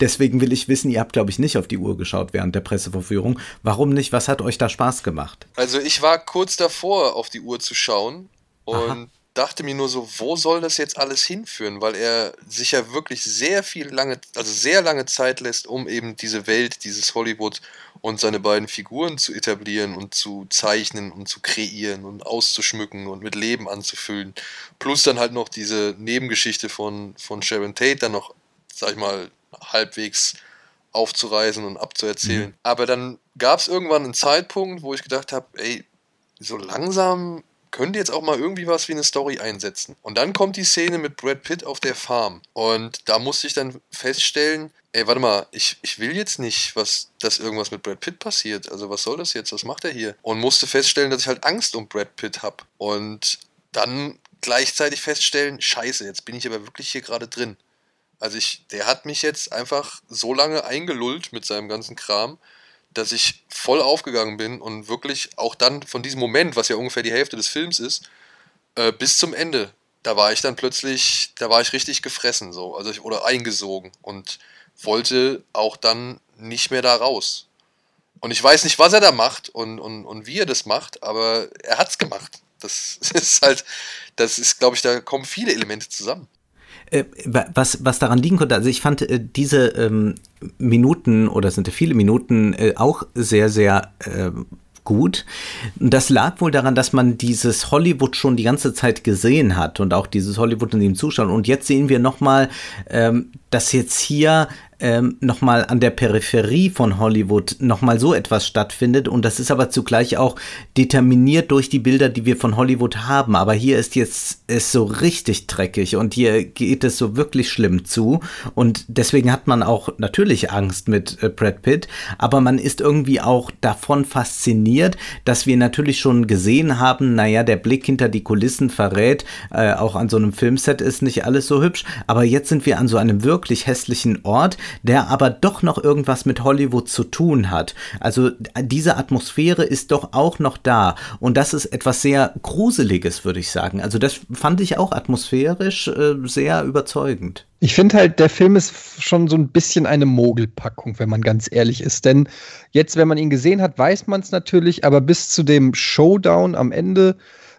Deswegen will ich wissen, ihr habt, glaube ich, nicht auf die Uhr geschaut während der Pressevorführung. Warum nicht? Was hat euch da Spaß gemacht? Also ich war kurz davor, auf die Uhr zu schauen und dachte mir nur so, wo soll das jetzt alles hinführen? Weil er sich ja wirklich sehr lange Zeit lässt, um eben diese Welt, dieses Hollywood und seine beiden Figuren zu etablieren und zu zeichnen und zu kreieren und auszuschmücken und mit Leben anzufüllen. Plus dann halt noch diese Nebengeschichte von Sharon Tate dann noch, sag ich mal, halbwegs aufzureißen und abzuerzählen. Mhm. Aber dann gab es irgendwann einen Zeitpunkt, wo ich gedacht habe, ey, so langsam könnt ihr jetzt auch mal irgendwie was wie eine Story einsetzen. Und dann kommt die Szene mit Brad Pitt auf der Farm. Und da musste ich dann feststellen, ey, warte mal, ich will jetzt nicht, dass irgendwas mit Brad Pitt passiert. Also was soll das jetzt? Was macht er hier? Und musste feststellen, dass ich halt Angst um Brad Pitt habe. Und dann gleichzeitig feststellen, scheiße, jetzt bin ich aber wirklich hier gerade drin. Also der hat mich jetzt einfach so lange eingelullt mit seinem ganzen Kram, dass ich voll aufgegangen bin und wirklich auch dann von diesem Moment, was ja ungefähr die Hälfte des Films ist, bis zum Ende, da war ich richtig gefressen so, oder eingesogen und wollte auch dann nicht mehr da raus. Und ich weiß nicht, was er da macht und wie er das macht, aber er hat's gemacht. Das ist, glaube ich, da kommen viele Elemente zusammen. Was daran liegen konnte, also ich fand diese Minuten oder sind viele Minuten auch sehr, sehr gut. Das lag wohl daran, dass man dieses Hollywood schon die ganze Zeit gesehen hat und auch dieses Hollywood in dem Zustand. Und jetzt sehen wir nochmal, dass jetzt hier nochmal an der Peripherie von Hollywood nochmal so etwas stattfindet. Und das ist aber zugleich auch determiniert durch die Bilder, die wir von Hollywood haben. Aber hier ist jetzt es so richtig dreckig und hier geht es so wirklich schlimm zu. Und deswegen hat man auch natürlich Angst mit Brad Pitt. Aber man ist irgendwie auch davon fasziniert, dass wir natürlich schon gesehen haben, naja, der Blick hinter die Kulissen verrät, auch an so einem Filmset ist nicht alles so hübsch. Aber jetzt sind wir an so einem wirklich hässlichen Ort, der aber doch noch irgendwas mit Hollywood zu tun hat. Also diese Atmosphäre ist doch auch noch da. Und das ist etwas sehr Gruseliges, würde ich sagen. Also das fand ich auch atmosphärisch sehr überzeugend. Ich finde halt, der Film ist schon so ein bisschen eine Mogelpackung, wenn man ganz ehrlich ist. Denn jetzt, wenn man ihn gesehen hat, weiß man es natürlich, aber bis zu dem Showdown am Ende,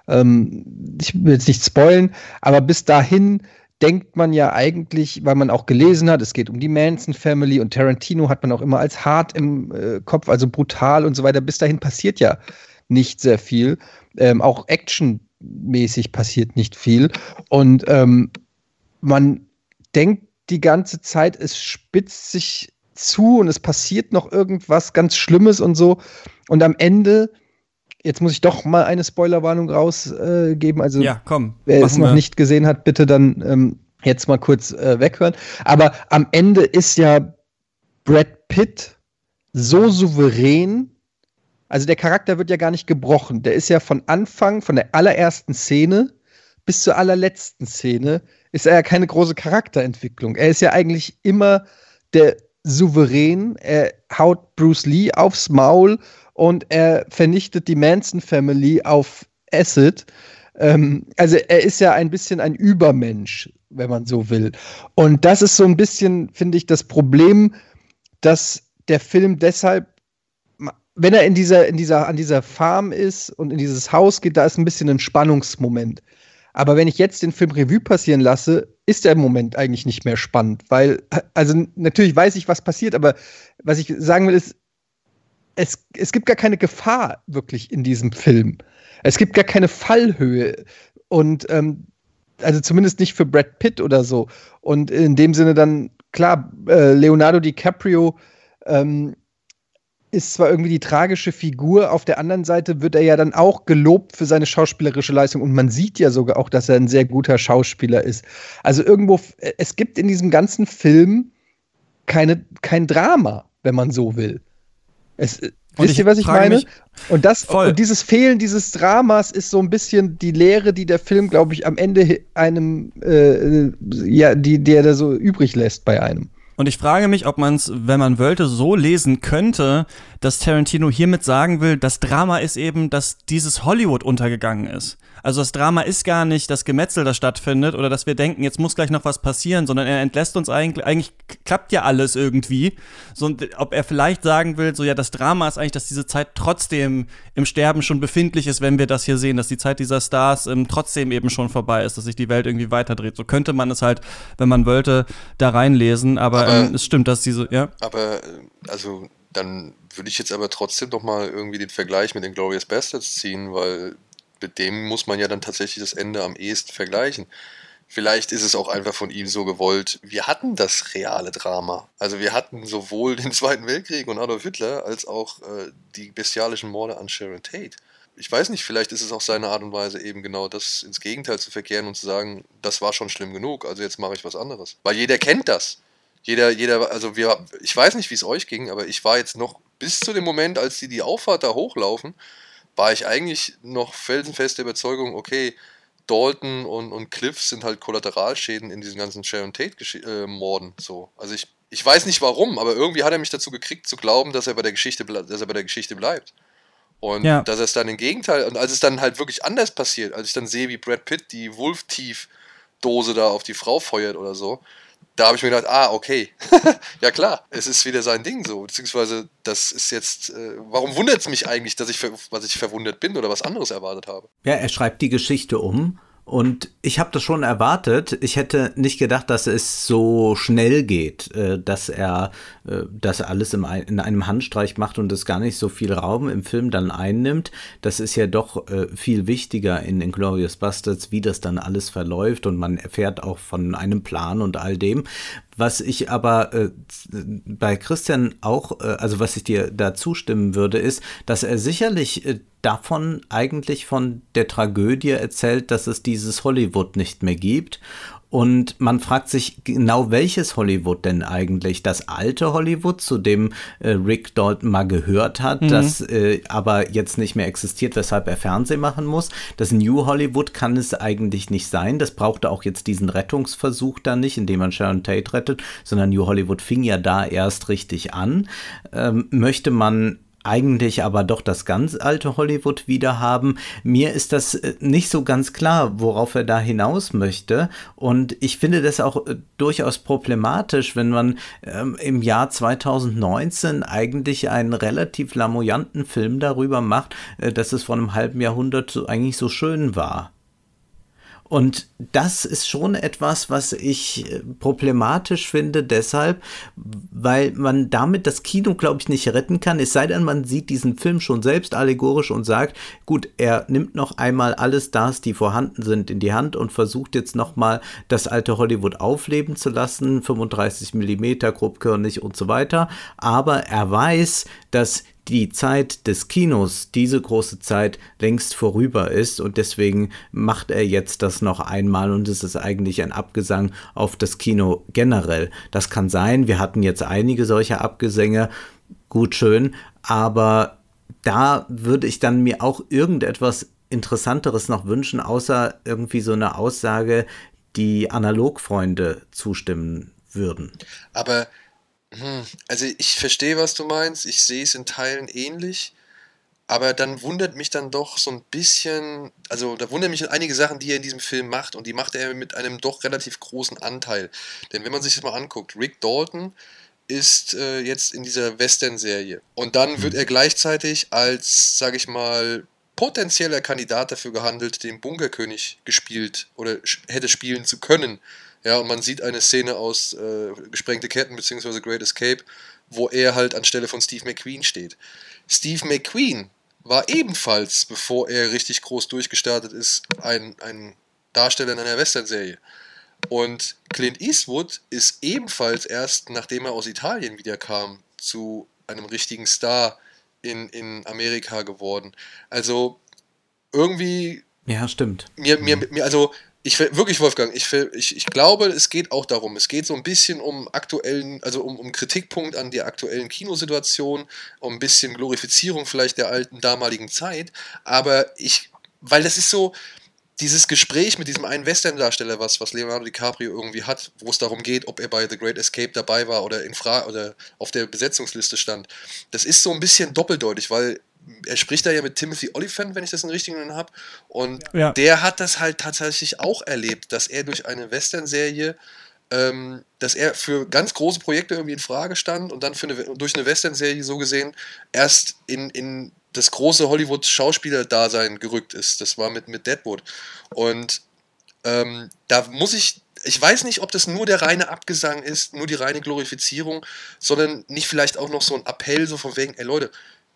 ich will jetzt nicht spoilen, aber bis dahin denkt man ja eigentlich, weil man auch gelesen hat, es geht um die Manson Family und Tarantino hat man auch immer als hart im Kopf, also brutal und so weiter. Bis dahin passiert ja nicht sehr viel. Auch actionmäßig passiert nicht viel. Und man denkt die ganze Zeit, es spitzt sich zu und es passiert noch irgendwas ganz Schlimmes und so. Und am Ende, jetzt muss ich doch mal eine Spoilerwarnung rausgeben. Also ja, komm, wer es noch nicht gesehen hat, bitte dann jetzt mal kurz weghören. Aber am Ende ist ja Brad Pitt so souverän. Also der Charakter wird ja gar nicht gebrochen. Der ist ja von Anfang, von der allerersten Szene bis zur allerletzten Szene, ist er ja keine große Charakterentwicklung. Er ist ja eigentlich immer der Souverän. Er haut Bruce Lee aufs Maul und er vernichtet die Manson Family auf Acid. Also er ist ja ein bisschen ein Übermensch, wenn man so will. Und das ist so ein bisschen, finde ich, das Problem, dass der Film deshalb, wenn er an dieser Farm ist und in dieses Haus geht, da ist ein bisschen ein Spannungsmoment. Aber wenn ich jetzt den Film Revue passieren lasse, ist der Moment eigentlich nicht mehr spannend. Weil, also natürlich weiß ich, was passiert, aber was ich sagen will, ist, es gibt gar keine Gefahr wirklich in diesem Film. Es gibt gar keine Fallhöhe. Und also zumindest nicht für Brad Pitt oder so. Und in dem Sinne dann, klar, Leonardo DiCaprio ist zwar irgendwie die tragische Figur, auf der anderen Seite wird er ja dann auch gelobt für seine schauspielerische Leistung und man sieht ja sogar auch, dass er ein sehr guter Schauspieler ist. Also irgendwo, es gibt in diesem ganzen Film kein Drama, wenn man so will. Wisst ihr, was ich meine? Und dieses Fehlen dieses Dramas ist so ein bisschen die Lehre, die der Film, glaube ich, am Ende einem, die er da so übrig lässt bei einem. Und ich frage mich, ob man es, wenn man wollte, so lesen könnte, dass Tarantino hiermit sagen will, das Drama ist eben, dass dieses Hollywood untergegangen ist. Also das Drama ist gar nicht das Gemetzel, das stattfindet oder dass wir denken, jetzt muss gleich noch was passieren, sondern er entlässt uns eigentlich klappt ja alles irgendwie. So, und ob er vielleicht sagen will, so ja, das Drama ist eigentlich, dass diese Zeit trotzdem im Sterben schon befindlich ist, wenn wir das hier sehen, dass die Zeit dieser Stars trotzdem eben schon vorbei ist, dass sich die Welt irgendwie weiterdreht. So könnte man es halt, wenn man wollte, da reinlesen, aber es stimmt, dass diese, ja. Aber, also, dann würde ich jetzt aber trotzdem doch mal irgendwie den Vergleich mit den Inglourious Basterds ziehen, weil mit dem muss man ja dann tatsächlich das Ende am ehesten vergleichen. Vielleicht ist es auch einfach von ihm so gewollt, wir hatten das reale Drama. Also wir hatten sowohl den Zweiten Weltkrieg und Adolf Hitler, als auch die bestialischen Morde an Sharon Tate. Ich weiß nicht, vielleicht ist es auch seine Art und Weise, eben genau das ins Gegenteil zu verkehren und zu sagen, das war schon schlimm genug, also jetzt mache ich was anderes. Weil jeder kennt das. Jeder, also ich weiß nicht, wie es euch ging, aber ich war jetzt noch bis zu dem Moment, als die Auffahrt da hochlaufen, war ich eigentlich noch felsenfest der Überzeugung, okay, Dalton und Cliff sind halt Kollateralschäden in diesen ganzen Sharon Tate-Morden. So. Also ich weiß nicht warum, aber irgendwie hat er mich dazu gekriegt zu glauben, dass er bei der Geschichte bleibt. Und ja, dass er es dann im Gegenteil, und als es dann halt wirklich anders passiert, als ich dann sehe, wie Brad Pitt die Wolf-Tief-Dose da auf die Frau feuert oder so, da habe ich mir gedacht, okay, ja klar, es ist wieder sein Ding so, beziehungsweise das ist jetzt, warum wundert es mich eigentlich, dass ich verwundert bin oder was anderes erwartet habe? Ja, er schreibt die Geschichte um und ich habe das schon erwartet, ich hätte nicht gedacht, dass es so schnell geht, dass er das alles in einem Handstreich macht und es gar nicht so viel Raum im Film dann einnimmt. Das ist ja doch viel wichtiger in Inglourious Basterds, wie das dann alles verläuft und man erfährt auch von einem Plan und all dem. Was ich aber bei Christian auch, also was ich dir da zustimmen würde, ist, dass er sicherlich davon eigentlich von der Tragödie erzählt, dass es dieses Hollywood nicht mehr gibt. Und man fragt sich genau, welches Hollywood denn eigentlich? Das alte Hollywood, zu dem Rick Dalton mal gehört hat, das aber jetzt nicht mehr existiert, weshalb er Fernsehen machen muss. Das New Hollywood kann es eigentlich nicht sein. Das brauchte auch jetzt diesen Rettungsversuch da nicht, indem man Sharon Tate rettet, sondern New Hollywood fing ja da erst richtig an. Möchte man eigentlich aber doch das ganz alte Hollywood wieder haben. Mir ist das nicht so ganz klar, worauf er da hinaus möchte. Und ich finde das auch durchaus problematisch, wenn man im Jahr 2019 eigentlich einen relativ lamoyanten Film darüber macht, dass es vor einem halben Jahrhundert eigentlich so schön war. Und das ist schon etwas, was ich problematisch finde deshalb, weil man damit das Kino, glaube ich, nicht retten kann. Es sei denn, man sieht diesen Film schon selbst allegorisch und sagt, gut, er nimmt noch einmal alle Stars, die vorhanden sind, in die Hand und versucht jetzt nochmal das alte Hollywood aufleben zu lassen, 35 mm, grobkörnig und so weiter. Aber er weiß, dass die Zeit des Kinos, diese große Zeit, längst vorüber ist und deswegen macht er jetzt das noch einmal und es ist eigentlich ein Abgesang auf das Kino generell. Das kann sein, wir hatten jetzt einige solcher Abgesänge, gut schön, aber da würde ich dann mir auch irgendetwas Interessanteres noch wünschen, außer irgendwie so eine Aussage, die Analogfreunde zustimmen würden. Aber also ich verstehe, was du meinst, ich sehe es in Teilen ähnlich, aber dann wundert mich dann doch so ein bisschen, also da wundern mich einige Sachen, die er in diesem Film macht, und die macht er mit einem doch relativ großen Anteil, denn wenn man sich das mal anguckt, Rick Dalton ist jetzt in dieser Western-Serie und dann wird er gleichzeitig als, sage ich mal, potenzieller Kandidat dafür gehandelt, den Bunkerkönig gespielt oder hätte spielen zu können. Ja, und man sieht eine Szene aus Gesprengte Ketten bzw. The Great Escape, wo er halt anstelle von Steve McQueen steht. Steve McQueen war ebenfalls, bevor er richtig groß durchgestartet ist, ein Darsteller in einer Western-Serie. Und Clint Eastwood ist ebenfalls erst, nachdem er aus Italien wieder kam, zu einem richtigen Star in Amerika geworden. Also irgendwie... Ja, stimmt. Mir also... Ich glaube, es geht auch darum. Es geht so ein bisschen um aktuellen, also um Kritikpunkt an der aktuellen Kinosituation, um ein bisschen Glorifizierung vielleicht der alten damaligen Zeit. Aber weil das ist so dieses Gespräch mit diesem einen Western-Darsteller, was Leonardo DiCaprio irgendwie hat, wo es darum geht, ob er bei The Great Escape dabei war oder oder auf der Besetzungsliste stand. Das ist so ein bisschen doppeldeutig, weil er spricht da ja mit Timothy Olyphant, wenn ich das in den richtigen Namen habe. Und ja, Der hat das halt tatsächlich auch erlebt, dass er durch eine Western-Serie, dass er für ganz große Projekte irgendwie in Frage stand und dann durch eine Western-Serie so gesehen erst in das große Hollywood-Schauspieler-Dasein gerückt ist. Das war mit Deadwood. Und da muss ich weiß nicht, ob das nur der reine Abgesang ist, nur die reine Glorifizierung, sondern nicht vielleicht auch noch so ein Appell, so von wegen, ey Leute,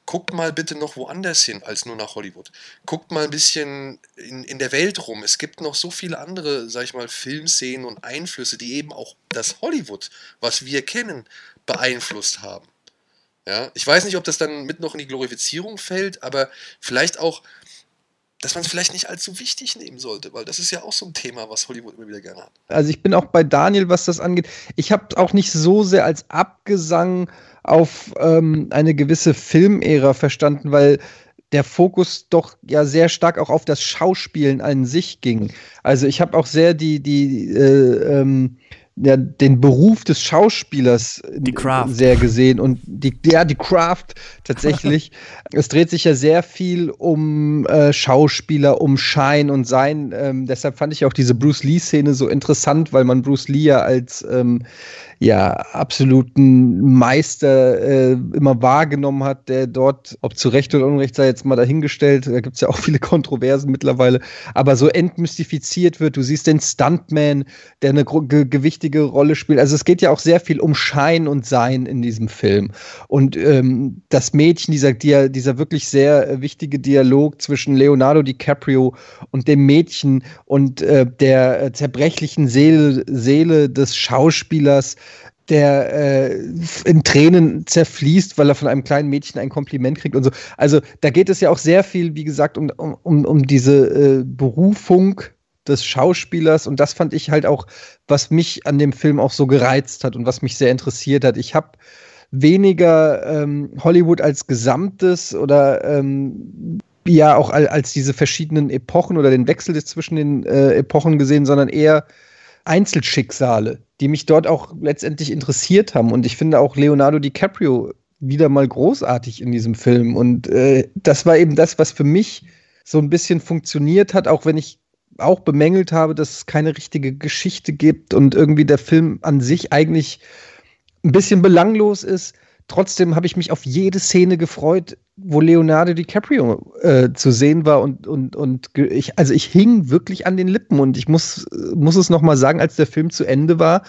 guckt mal bitte noch woanders hin als nur nach Hollywood. Guckt mal ein bisschen in der Welt rum. Es gibt noch so viele andere, sag ich mal, Filmszenen und Einflüsse, die eben auch das Hollywood, was wir kennen, beeinflusst haben. Ja, ich weiß nicht, ob das dann mit noch in die Glorifizierung fällt, aber vielleicht auch, dass man es vielleicht nicht allzu wichtig nehmen sollte, weil das ist ja auch so ein Thema, was Hollywood immer wieder gerne hat. Also ich bin auch bei Daniel, was das angeht. Ich habe auch nicht so sehr als Abgesang auf eine gewisse Filmära verstanden, weil der Fokus doch ja sehr stark auch auf das Schauspielen an sich ging. Also ich habe auch sehr den Beruf des Schauspielers sehr gesehen und die Craft tatsächlich. Es dreht sich ja sehr viel um Schauspieler, um Schein und Sein. Deshalb fand ich auch diese Bruce Lee-Szene so interessant, weil man Bruce Lee ja als absoluten Meister immer wahrgenommen hat, der dort, ob zu Recht oder Unrecht sei jetzt mal dahingestellt, da gibt es ja auch viele Kontroversen mittlerweile, aber so entmystifiziert wird. Du siehst den Stuntman, der eine gewichtige Rolle spielt. Also es geht ja auch sehr viel um Schein und Sein in diesem Film. Und das Mädchen, dieser wirklich sehr wichtige Dialog zwischen Leonardo DiCaprio und dem Mädchen und der zerbrechlichen Seele des Schauspielers, der in Tränen zerfließt, weil er von einem kleinen Mädchen ein Kompliment kriegt und so. Also da geht es ja auch sehr viel, wie gesagt, um diese Berufung des Schauspielers, und das fand ich halt auch, was mich an dem Film auch so gereizt hat und was mich sehr interessiert hat. Ich habe weniger Hollywood als Gesamtes oder auch als diese verschiedenen Epochen oder den Wechsel zwischen den Epochen gesehen, sondern eher Einzelschicksale, die mich dort auch letztendlich interessiert haben, und ich finde auch Leonardo DiCaprio wieder mal großartig in diesem Film, und das war eben das, was für mich so ein bisschen funktioniert hat, auch wenn ich auch bemängelt habe, dass es keine richtige Geschichte gibt und irgendwie der Film an sich eigentlich ein bisschen belanglos ist. trotzdem habe ich mich auf jede Szene gefreut, wo Leonardo DiCaprio zu sehen war und ich hing wirklich an den Lippen und ich muss es nochmal sagen, als der Film zu Ende war,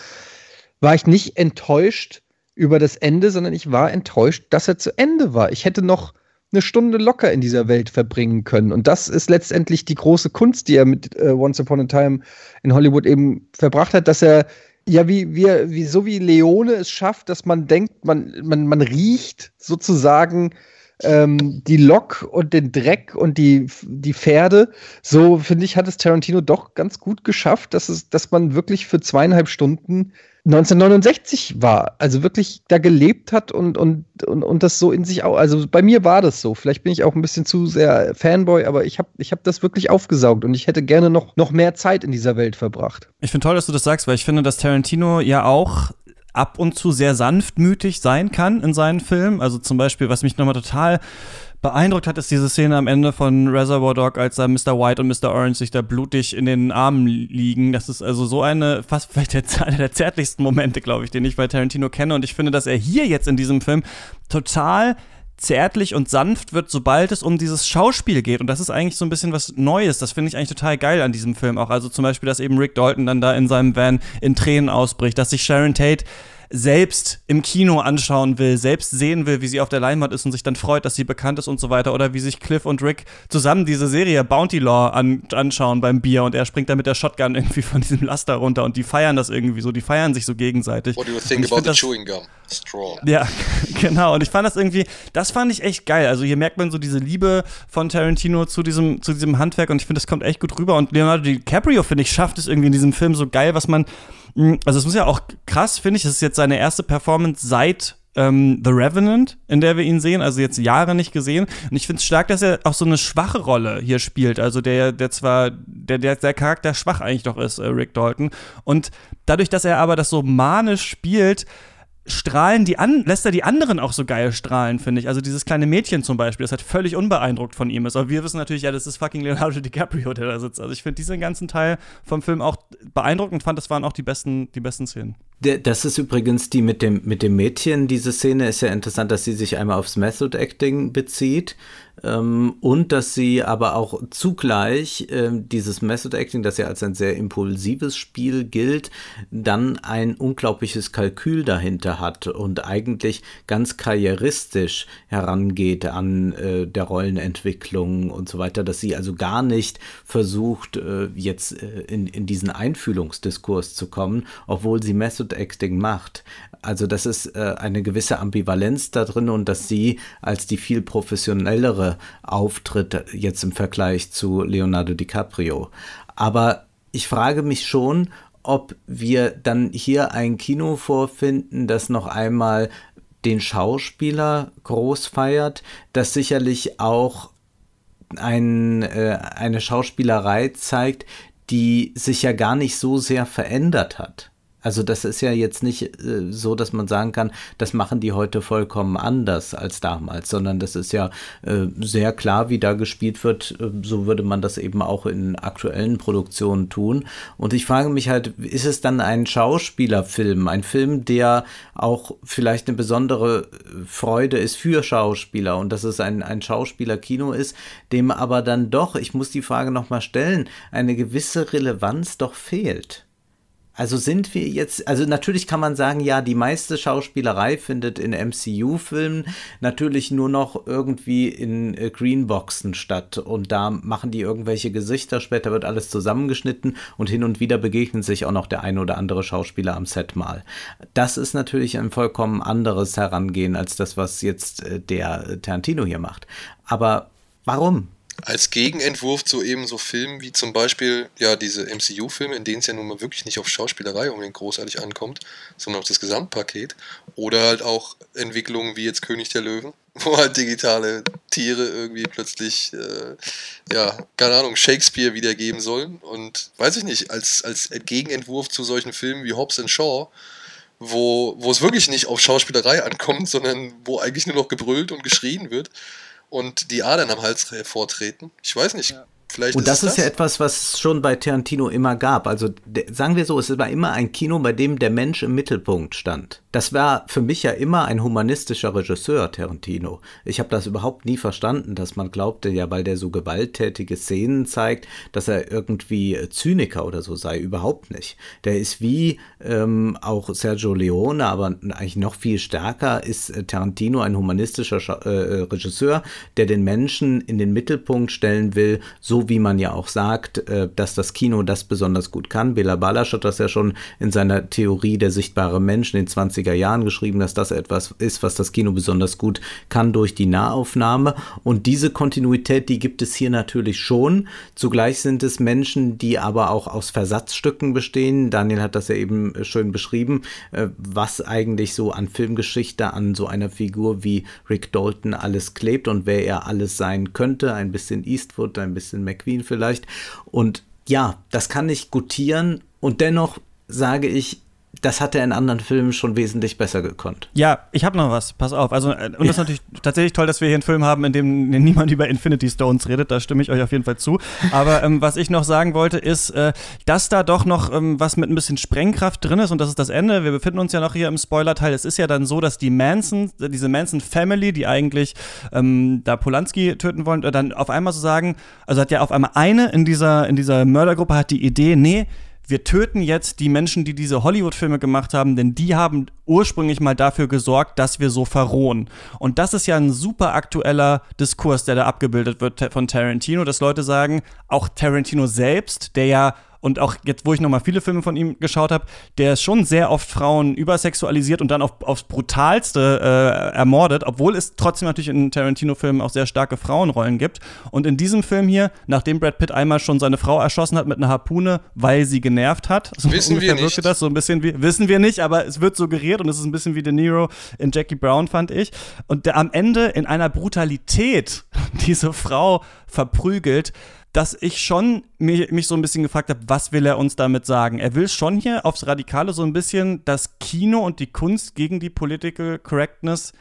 war ich nicht enttäuscht über das Ende, sondern ich war enttäuscht, dass er zu Ende war. Ich hätte noch eine Stunde locker in dieser Welt verbringen können. Und das ist letztendlich die große Kunst, die er mit Once Upon a Time in Hollywood eben verbracht hat, dass er, ja, wie Leone es schafft, dass man denkt, man riecht sozusagen die Lok und den Dreck und die Pferde. So, finde ich, hat es Tarantino doch ganz gut geschafft, dass man wirklich für 2,5 Stunden 1969 war, also wirklich da gelebt hat und das so in sich auch, also bei mir war das so, vielleicht bin ich auch ein bisschen zu sehr Fanboy, aber ich hab das wirklich aufgesaugt und ich hätte gerne noch mehr Zeit in dieser Welt verbracht. Ich finde toll, dass du das sagst, weil ich finde, dass Tarantino ja auch ab und zu sehr sanftmütig sein kann in seinen Filmen, also zum Beispiel, was mich nochmal total beeindruckt hat, ist diese Szene am Ende von Reservoir Dogs, als da Mr. White und Mr. Orange sich da blutig in den Armen liegen. Das ist also so einer der zärtlichsten Momente, glaube ich, den ich bei Tarantino kenne. Und ich finde, dass er hier jetzt in diesem Film total zärtlich und sanft wird, sobald es um dieses Schauspiel geht. Und das ist eigentlich so ein bisschen was Neues. Das finde ich eigentlich total geil an diesem Film auch. Also zum Beispiel, dass eben Rick Dalton dann da in seinem Van in Tränen ausbricht, dass sich Sharon Tate selbst im Kino anschauen will, selbst sehen will, wie sie auf der Leinwand ist und sich dann freut, dass sie bekannt ist und so weiter. Oder wie sich Cliff und Rick zusammen diese Serie Bounty Law anschauen beim Bier und er springt dann mit der Shotgun irgendwie von diesem Laster runter und die feiern das irgendwie so, die feiern sich so gegenseitig. What do you think about the chewing gum? Straw. Ja, genau. Und ich fand das irgendwie, das fand ich echt geil. Also hier merkt man so diese Liebe von Tarantino zu diesem Handwerk und ich finde, das kommt echt gut rüber. Und Leonardo DiCaprio, finde ich, schafft es irgendwie in diesem Film so geil, was man, also es muss ja auch krass, finde ich, das ist jetzt seine erste Performance seit The Revenant, in der wir ihn sehen, also jetzt Jahre nicht gesehen. Und ich finde es stark, dass er auch so eine schwache Rolle hier spielt, also der Charakter schwach eigentlich doch ist, Rick Dalton. Und dadurch, dass er aber das so manisch spielt, lässt er die anderen auch so geil strahlen, finde ich. Also dieses kleine Mädchen zum Beispiel, das halt völlig unbeeindruckt von ihm ist. Aber wir wissen natürlich, ja, das ist fucking Leonardo DiCaprio, der da sitzt. Also ich finde diesen ganzen Teil vom Film auch beeindruckend, fand, das waren auch die besten Szenen. Das ist übrigens die mit dem Mädchen, diese Szene ist ja interessant, dass sie sich einmal aufs Method Acting bezieht und dass sie aber auch zugleich dieses Method Acting, das ja als ein sehr impulsives Spiel gilt, dann ein unglaubliches Kalkül dahinter hat und eigentlich ganz karrieristisch herangeht an der Rollenentwicklung und so weiter, dass sie also gar nicht versucht, jetzt in diesen Einfühlungsdiskurs zu kommen, obwohl sie Method Acting macht. Also das ist eine gewisse Ambivalenz da drin und dass sie als die viel professionellere auftritt jetzt im Vergleich zu Leonardo DiCaprio. Aber ich frage mich schon, ob wir dann hier ein Kino vorfinden, das noch einmal den Schauspieler groß feiert, das sicherlich auch eine Schauspielerei zeigt, die sich ja gar nicht so sehr verändert hat. Also das ist ja jetzt nicht so, dass man sagen kann, das machen die heute vollkommen anders als damals, sondern das ist ja sehr klar, wie da gespielt wird. So würde man das eben auch in aktuellen Produktionen tun. Und ich frage mich halt, ist es dann ein Schauspielerfilm? Ein Film, der auch vielleicht eine besondere Freude ist für Schauspieler und dass es ein Schauspielerkino ist, dem aber dann doch, ich muss die Frage nochmal stellen, eine gewisse Relevanz doch fehlt. Also sind wir jetzt, also natürlich kann man sagen, ja, die meiste Schauspielerei findet in MCU-Filmen natürlich nur noch irgendwie in Greenboxen statt und da machen die irgendwelche Gesichter, später wird alles zusammengeschnitten und hin und wieder begegnen sich auch noch der ein oder andere Schauspieler am Set mal. Das ist natürlich ein vollkommen anderes Herangehen als das, was jetzt der Tarantino hier macht. Aber warum? Als Gegenentwurf zu eben so Filmen wie zum Beispiel ja diese MCU-Filme, in denen es ja nun mal wirklich nicht auf Schauspielerei unbedingt großartig ankommt, sondern auf das Gesamtpaket. Oder halt auch Entwicklungen wie jetzt König der Löwen, wo halt digitale Tiere irgendwie plötzlich, keine Ahnung, Shakespeare wiedergeben sollen. Und weiß ich nicht, als Gegenentwurf zu solchen Filmen wie Hobbs and Shaw, wo es wirklich nicht auf Schauspielerei ankommt, sondern wo eigentlich nur noch gebrüllt und geschrien wird. Und die Adern am Hals hervortreten. Ich weiß nicht. Ja. Vielleicht und das ist ja etwas, was es schon bei Tarantino immer gab. Also sagen wir so, es war immer ein Kino, bei dem der Mensch im Mittelpunkt stand. Das war für mich ja immer ein humanistischer Regisseur, Tarantino. Ich habe das überhaupt nie verstanden, dass man glaubte, ja, weil der so gewalttätige Szenen zeigt, dass er irgendwie Zyniker oder so sei. Überhaupt nicht. Der ist wie auch Sergio Leone, aber eigentlich noch viel stärker ist Tarantino ein humanistischer Regisseur, der den Menschen in den Mittelpunkt stellen will, so wie man ja auch sagt, dass das Kino das besonders gut kann. Bela Balasch hat das ja schon in seiner Theorie der sichtbare Mensch in den 20er Jahren geschrieben, dass das etwas ist, was das Kino besonders gut kann durch die Nahaufnahme. Und diese Kontinuität, die gibt es hier natürlich schon. Zugleich sind es Menschen, die aber auch aus Versatzstücken bestehen. Daniel hat das ja eben schön beschrieben, was eigentlich so an Filmgeschichte, an so einer Figur wie Rick Dalton alles klebt und wer er alles sein könnte. Ein bisschen Eastwood, ein bisschen McQueen vielleicht. Und ja, das kann ich gutieren. Und dennoch sage ich, das hat er in anderen Filmen schon wesentlich besser gekonnt. Ja, ich habe noch was, pass auf. Also, und das ist natürlich tatsächlich toll, dass wir hier einen Film haben, in dem niemand über Infinity Stones redet, da stimme ich euch auf jeden Fall zu. Aber was ich noch sagen wollte, ist, dass da doch noch was mit ein bisschen Sprengkraft drin ist und das ist das Ende. Wir befinden uns ja noch hier im Spoiler-Teil. Es ist ja dann so, dass diese Manson Family, die eigentlich da Polanski töten wollen, dann auf einmal so sagen, also hat ja auf einmal eine in dieser Mördergruppe hat die Idee, nee, wir töten jetzt die Menschen, die diese Hollywood-Filme gemacht haben, denn die haben ursprünglich mal dafür gesorgt, dass wir so verrohen. Und das ist ja ein super aktueller Diskurs, der da abgebildet wird von Tarantino, dass Leute sagen, auch Tarantino selbst, der ja, und auch jetzt, wo ich nochmal viele Filme von ihm geschaut habe, der schon sehr oft Frauen übersexualisiert und dann aufs Brutalste ermordet, obwohl es trotzdem natürlich in Tarantino-Filmen auch sehr starke Frauenrollen gibt. Und in diesem Film hier, nachdem Brad Pitt einmal schon seine Frau erschossen hat mit einer Harpune, weil sie genervt hat, so wissen wir nicht. Das so ein bisschen wie, wissen wir nicht, aber es wird suggeriert und es ist ein bisschen wie De Niro in Jackie Brown, fand ich. Und der am Ende in einer Brutalität diese Frau verprügelt, dass ich schon mich so ein bisschen gefragt habe, was will er uns damit sagen? Er will schon hier aufs Radikale so ein bisschen das Kino und die Kunst gegen die Political Correctness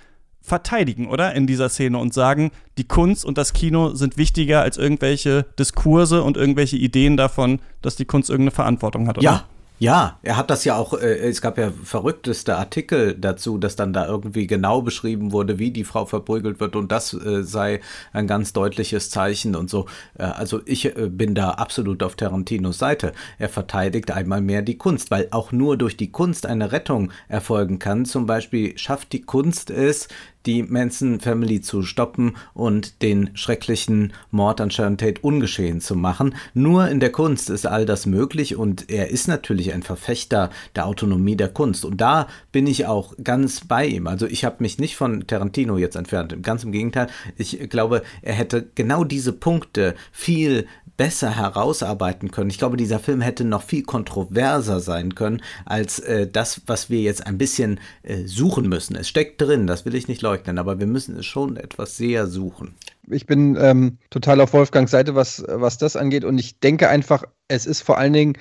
verteidigen, oder? In dieser Szene und sagen, die Kunst und das Kino sind wichtiger als irgendwelche Diskurse und irgendwelche Ideen davon, dass die Kunst irgendeine Verantwortung hat, oder? Ja, er hat das ja auch, es gab ja verrückteste Artikel dazu, dass dann da irgendwie genau beschrieben wurde, wie die Frau verprügelt wird und das sei ein ganz deutliches Zeichen und so. Also ich bin da absolut auf Tarantinos Seite. Er verteidigt einmal mehr die Kunst, weil auch nur durch die Kunst eine Rettung erfolgen kann. Zum Beispiel schafft die Kunst es, die Manson Family zu stoppen und den schrecklichen Mord an Sharon Tate ungeschehen zu machen. Nur in der Kunst ist all das möglich und er ist natürlich ein Verfechter der Autonomie der Kunst. Und da bin ich auch ganz bei ihm. Also ich habe mich nicht von Tarantino jetzt entfernt. Ganz im Gegenteil, ich glaube, er hätte genau diese Punkte viel besser herausarbeiten können. Ich glaube, dieser Film hätte noch viel kontroverser sein können, als das, was wir jetzt ein bisschen suchen müssen. Es steckt drin, das will ich nicht leugnen, aber wir müssen es schon etwas sehr suchen. Ich bin total auf Wolfgangs Seite, was das angeht und ich denke einfach, es ist vor allen Dingen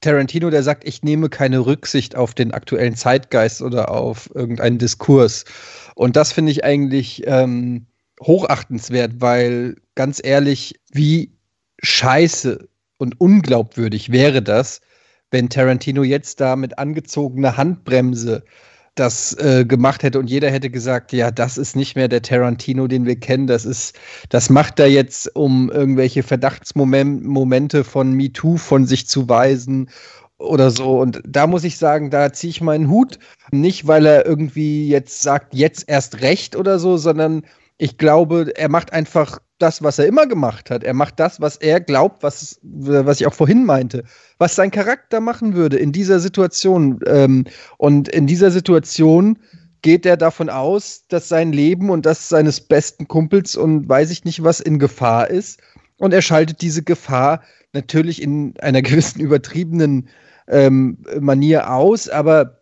Tarantino, der sagt, ich nehme keine Rücksicht auf den aktuellen Zeitgeist oder auf irgendeinen Diskurs. Und das finde ich eigentlich hochachtenswert, weil ganz ehrlich, wie scheiße und unglaubwürdig wäre das, wenn Tarantino jetzt da mit angezogener Handbremse das gemacht hätte und jeder hätte gesagt, ja, das ist nicht mehr der Tarantino, den wir kennen, das macht er jetzt, um irgendwelche Verdachtsmomente von MeToo von sich zu weisen oder so. Und da muss ich sagen, da ziehe ich meinen Hut. Nicht, weil er irgendwie jetzt sagt, jetzt erst recht oder so, sondern ich glaube, er macht einfach das, was er immer gemacht hat. Er macht das, was er glaubt, was ich auch vorhin meinte, was sein Charakter machen würde in dieser Situation. Und in dieser Situation geht er davon aus, dass sein Leben und das seines besten Kumpels und weiß ich nicht was in Gefahr ist. Und er schaltet diese Gefahr natürlich in einer gewissen übertriebenen Manier aus, aber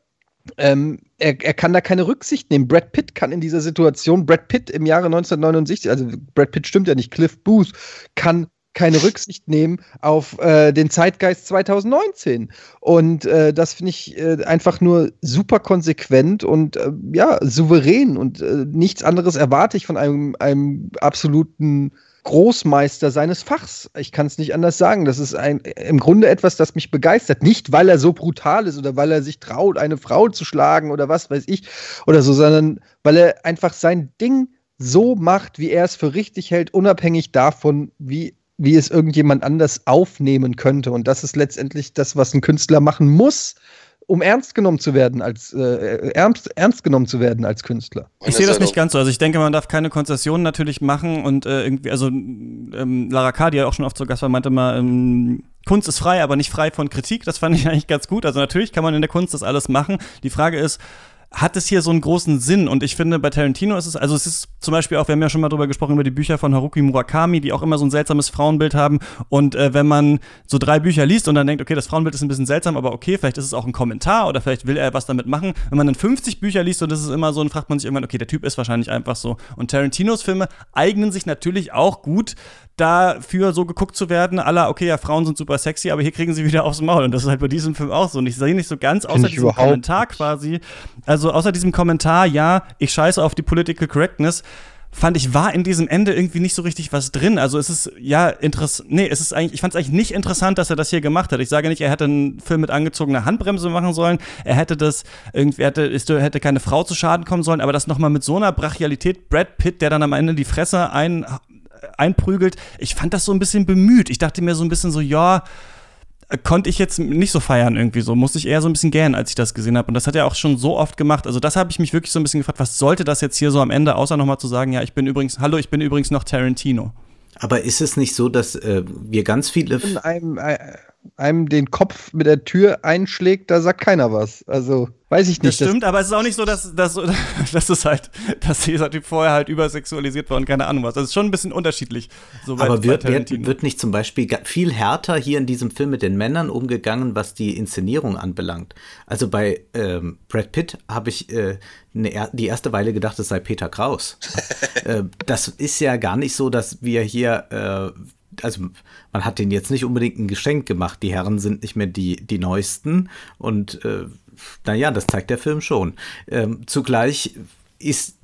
er kann da keine Rücksicht nehmen. Brad Pitt kann in dieser Situation, Brad Pitt im Jahre 1969, also Brad Pitt stimmt ja nicht, Cliff Booth kann keine Rücksicht nehmen auf den Zeitgeist 2019. Und das finde ich einfach nur super konsequent und ja, souverän. Und nichts anderes erwarte ich von einem absoluten Großmeister seines Fachs. Ich kann es nicht anders sagen. Das ist im Grunde etwas, das mich begeistert. Nicht, weil er so brutal ist oder weil er sich traut, eine Frau zu schlagen oder was weiß ich oder so, sondern weil er einfach sein Ding so macht, wie er es für richtig hält, unabhängig davon, wie es irgendjemand anders aufnehmen könnte. Und das ist letztendlich das, was ein Künstler machen muss, um ernst genommen zu werden als Künstler. Ich sehe das nicht ganz so. Also ich denke, man darf keine Konzessionen natürlich machen und irgendwie, also Lara K., die ja auch schon oft zu Gast war, meinte mal, Kunst ist frei, aber nicht frei von Kritik. Das fand ich eigentlich ganz gut. Also natürlich kann man in der Kunst das alles machen. Die Frage ist, hat es hier so einen großen Sinn? Und ich finde, bei Tarantino ist es, also es ist zum Beispiel auch, wir haben ja schon mal drüber gesprochen, über die Bücher von Haruki Murakami, die auch immer so ein seltsames Frauenbild haben. Und wenn man so 3 Bücher liest und dann denkt, okay, das Frauenbild ist ein bisschen seltsam, aber okay, vielleicht ist es auch ein Kommentar oder vielleicht will er was damit machen. Wenn man dann 50 Bücher liest und das ist immer so, dann fragt man sich irgendwann, okay, der Typ ist wahrscheinlich einfach so. Und Tarantinos Filme eignen sich natürlich auch gut dafür, so geguckt zu werden, à la, okay, ja, Frauen sind super sexy, aber hier kriegen sie wieder aufs Maul. Und das ist halt bei diesem Film auch so. Und ich sehe nicht so ganz, außer diesem Kommentar quasi, also außer diesem Kommentar, ja, ich scheiße auf die Political Correctness, fand ich, war in diesem Ende irgendwie nicht so richtig was drin. Also es ist, ja, ich fand es eigentlich nicht interessant, dass er das hier gemacht hat. Ich sage nicht, er hätte einen Film mit angezogener Handbremse machen sollen, er hätte das irgendwie, hätte keine Frau zu Schaden kommen sollen, aber das nochmal mit so einer Brachialität, Brad Pitt, der dann am Ende die Fresse einprügelt, ich fand das so ein bisschen bemüht. Ich dachte mir so ein bisschen so, ja, konnte ich jetzt nicht so feiern irgendwie so, musste ich eher so ein bisschen gähnen, als ich das gesehen habe. Und das hat er auch schon so oft gemacht. Also das habe ich mich wirklich so ein bisschen gefragt, was sollte das jetzt hier so am Ende, außer nochmal zu sagen, ja, ich bin übrigens noch Tarantino. Aber ist es nicht so, dass wir ganz viele... Wenn einem den Kopf mit der Tür einschlägt, da sagt keiner was. Also, weiß ich nicht. Das stimmt, aber es ist auch nicht so, dass dieser Typ vorher halt übersexualisiert war und keine Ahnung was. Das ist schon ein bisschen unterschiedlich. So aber wird nicht zum Beispiel viel härter hier in diesem Film mit den Männern umgegangen, was die Inszenierung anbelangt? Also bei Brad Pitt habe ich die erste Weile gedacht, es sei Peter Kraus. Das ist ja gar nicht so, dass wir hier... Also man hat denen jetzt nicht unbedingt ein Geschenk gemacht. Die Herren sind nicht mehr die Neuesten. Und naja, das zeigt der Film schon. Zugleich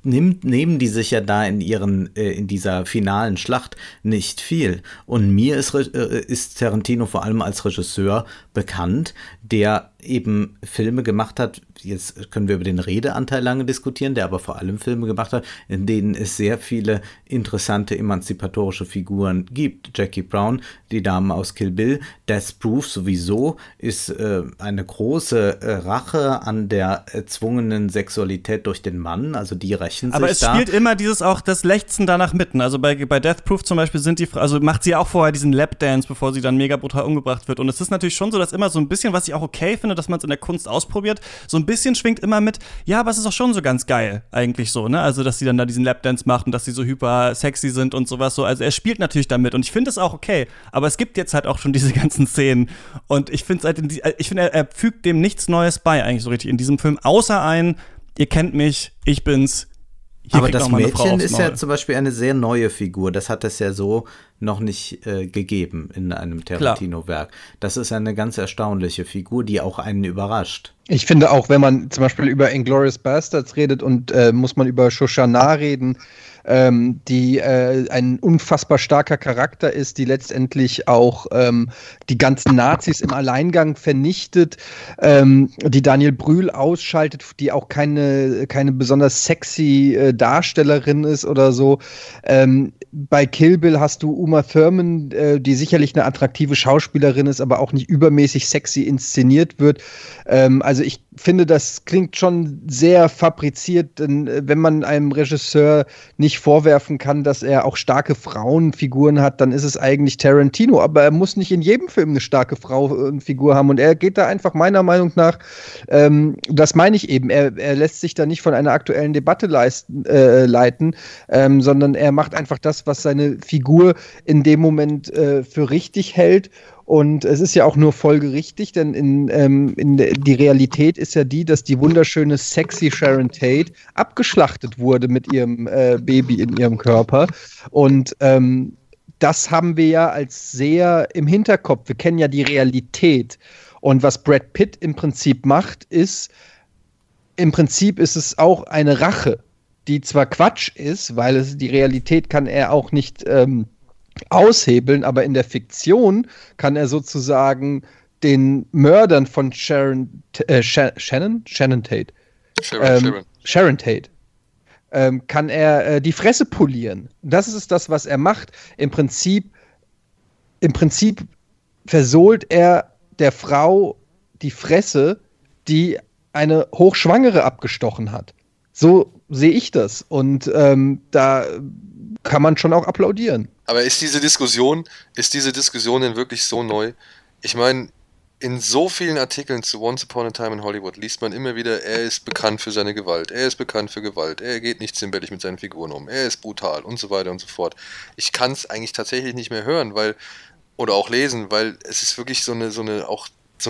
nehmen die sich ja da in dieser finalen Schlacht nicht viel. Und mir ist Tarantino vor allem als Regisseur bekannt, der eben Filme gemacht hat, jetzt können wir über den Redeanteil lange diskutieren, der aber vor allem Filme gemacht hat, in denen es sehr viele interessante emanzipatorische Figuren gibt. Jackie Brown, die Dame aus Kill Bill, Death Proof sowieso ist eine große Rache an der erzwungenen Sexualität durch den Mann, also die rächen sich da. Aber es spielt immer dieses auch das Lechzen danach mitten, also bei Death Proof zum Beispiel macht sie auch vorher diesen Lapdance, bevor sie dann mega brutal umgebracht wird. Und es ist natürlich schon so, dass immer so ein bisschen, was ich auch okay finde, dass man es in der Kunst ausprobiert, so ein bisschen schwingt immer mit, ja, aber es ist auch schon so ganz geil eigentlich so, ne? Also, dass sie dann da diesen Lapdance macht und dass sie so hyper sexy sind und sowas so. Also, er spielt natürlich damit und ich finde es auch okay, aber es gibt jetzt halt auch schon diese ganzen Szenen und ich finde, er fügt dem nichts Neues bei eigentlich so richtig in diesem Film, außer ihr kennt mich, ich bin's. Aber das Mädchen ist ja zum Beispiel eine sehr neue Figur. Das hat es ja so noch nicht gegeben in einem Tarantino-Werk. Das ist eine ganz erstaunliche Figur, die auch einen überrascht. Ich finde auch, wenn man zum Beispiel über Inglourious Basterds redet und muss man über Shoshana reden, die ein unfassbar starker Charakter ist, die letztendlich auch die ganzen Nazis im Alleingang vernichtet, die Daniel Brühl ausschaltet, die auch keine besonders sexy Darstellerin ist oder so. Bei Kill Bill hast du Uma Thurman, die sicherlich eine attraktive Schauspielerin ist, aber auch nicht übermäßig sexy inszeniert wird. Also ich finde, das klingt schon sehr fabriziert, denn wenn man einem Regisseur nicht vorwerfen kann, dass er auch starke Frauenfiguren hat, dann ist es eigentlich Tarantino. Aber er muss nicht in jedem Film eine starke Frauenfigur haben. Und er geht da einfach meiner Meinung nach, das meine ich eben, er lässt sich da nicht von einer aktuellen Debatte leiten, sondern er macht einfach das, was seine Figur in dem Moment für richtig hält. Und es ist ja auch nur folgerichtig, denn die Realität ist ja die, dass die wunderschöne, sexy Sharon Tate abgeschlachtet wurde mit ihrem Baby in ihrem Körper. Und das haben wir ja als Seher im Hinterkopf. Wir kennen ja die Realität. Und was Brad Pitt im Prinzip macht, ist, im Prinzip ist es auch eine Rache, die zwar Quatsch ist, weil es, die Realität kann er auch nicht aushebeln, aber in der Fiktion kann er sozusagen den Mördern von Sharon Tate. Kann er die Fresse polieren. Das ist das, was er macht. Im Prinzip versohlt er der Frau die Fresse, die eine Hochschwangere abgestochen hat. So sehe ich das. Und da kann man schon auch applaudieren. Aber ist diese Diskussion denn wirklich so neu? Ich meine, in so vielen Artikeln zu Once Upon a Time in Hollywood liest man immer wieder, er ist bekannt für seine Gewalt, er ist bekannt für Gewalt, er geht nicht zimperlich mit seinen Figuren um, er ist brutal und so weiter und so fort. Ich kann es eigentlich tatsächlich nicht mehr hören, oder auch lesen, weil es ist wirklich so eine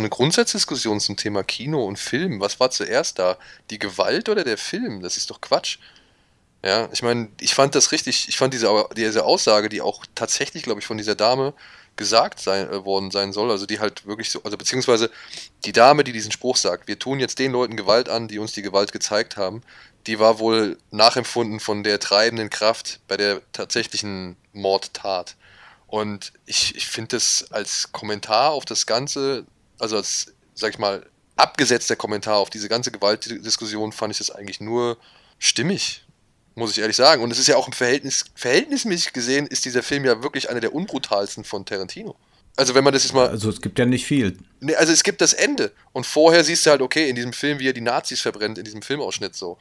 Grundsatzdiskussion zum Thema Kino und Film. Was war zuerst da? Die Gewalt oder der Film? Das ist doch Quatsch. Ja, ich meine, ich fand diese Aussage, die auch tatsächlich, glaube ich, von dieser Dame worden sein soll, also die halt wirklich so, also beziehungsweise die Dame, die diesen Spruch sagt, wir tun jetzt den Leuten Gewalt an, die uns die Gewalt gezeigt haben, die war wohl nachempfunden von der treibenden Kraft bei der tatsächlichen Mordtat. Und ich finde das als Kommentar auf das Ganze, also als, sag ich mal, abgesetzter Kommentar auf diese ganze Gewaltdiskussion, fand ich das eigentlich nur stimmig. Muss ich ehrlich sagen. Und es ist ja auch im verhältnismäßig gesehen, ist dieser Film ja wirklich einer der unbrutalsten von Tarantino. Also wenn man das jetzt mal... Also es gibt ja nicht viel. Nee, also es gibt das Ende. Und vorher siehst du halt, okay, in diesem Film, wie er die Nazis verbrennt, in diesem Filmausschnitt so.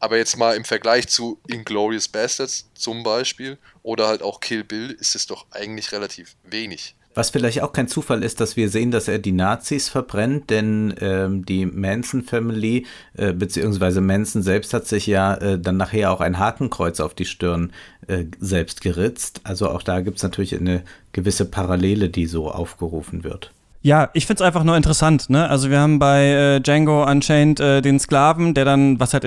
Aber jetzt mal im Vergleich zu Inglourious Basterds zum Beispiel oder halt auch Kill Bill ist es doch eigentlich relativ wenig. Was vielleicht auch kein Zufall ist, dass wir sehen, dass er die Nazis verbrennt, denn die Manson Family, beziehungsweise Manson selbst hat sich ja dann nachher auch ein Hakenkreuz auf die Stirn selbst geritzt. Also auch da gibt es natürlich eine gewisse Parallele, die so aufgerufen wird. Ja, ich find's einfach nur interessant, ne? Also wir haben bei Django Unchained den Sklaven, der dann, was halt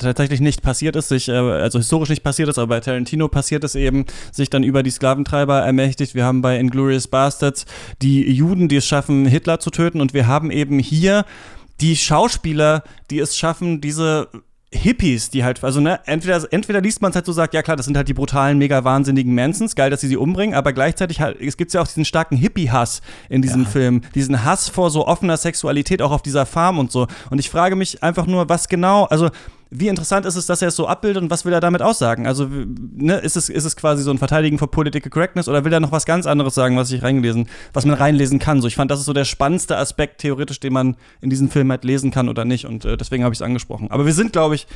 tatsächlich nicht passiert ist, also historisch nicht passiert ist, aber bei Tarantino passiert es eben, sich dann über die Sklaventreiber ermächtigt. Wir haben bei Inglourious Basterds die Juden, die es schaffen, Hitler zu töten. Und wir haben eben hier die Schauspieler, die es schaffen, diese Hippies, die halt, also ne, entweder liest man es halt so, sagt, ja klar, das sind halt die brutalen, mega wahnsinnigen Mansons, geil, dass sie umbringen, aber gleichzeitig halt, es gibt ja auch diesen starken Hippie-Hass in diesem Film, diesen Hass vor so offener Sexualität, auch auf dieser Farm und so. Und ich frage mich einfach nur, was genau, also wie interessant ist es, dass er es so abbildet und was will er damit aussagen? Also ne, ist es quasi so ein Verteidigen von Political Correctness oder will er noch was ganz anderes sagen, was man reinlesen kann? So, ich fand, das ist so der spannendste Aspekt theoretisch, den man in diesem Film halt lesen kann oder nicht und deswegen habe ich es angesprochen. Aber wir sind, glaube ich,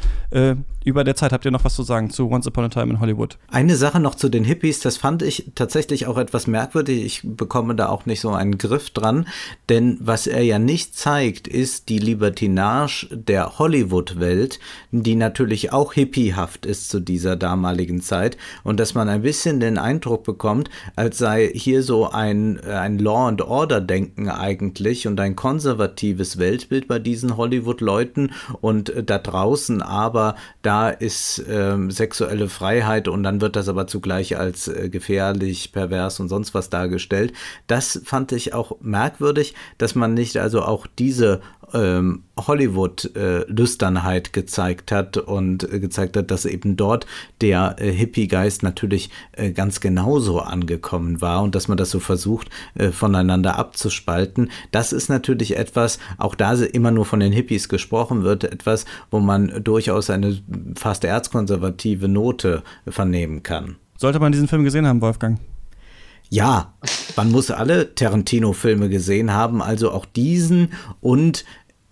über der Zeit. Habt ihr noch was zu sagen zu Once Upon a Time in Hollywood? Eine Sache noch zu den Hippies, das fand ich tatsächlich auch etwas merkwürdig. Ich bekomme da auch nicht so einen Griff dran, denn was er ja nicht zeigt, ist die Libertinage der Hollywood-Welt, die natürlich auch hippiehaft ist zu dieser damaligen Zeit und dass man ein bisschen den Eindruck bekommt, als sei hier so ein Law-and-Order-Denken eigentlich und ein konservatives Weltbild bei diesen Hollywood-Leuten und da draußen aber, da ist sexuelle Freiheit und dann wird das aber zugleich als gefährlich, pervers und sonst was dargestellt. Das fand ich auch merkwürdig, dass man nicht also auch diese Hollywood-Lüsternheit gezeigt hat und gezeigt hat, dass eben dort der Hippie-Geist natürlich ganz genauso angekommen war und dass man das so versucht, voneinander abzuspalten. Das ist natürlich etwas, auch da immer nur von den Hippies gesprochen wird, etwas, wo man durchaus eine fast erzkonservative Note vernehmen kann. Sollte man diesen Film gesehen haben, Wolfgang? Ja, man muss alle Tarantino-Filme gesehen haben, also auch diesen, und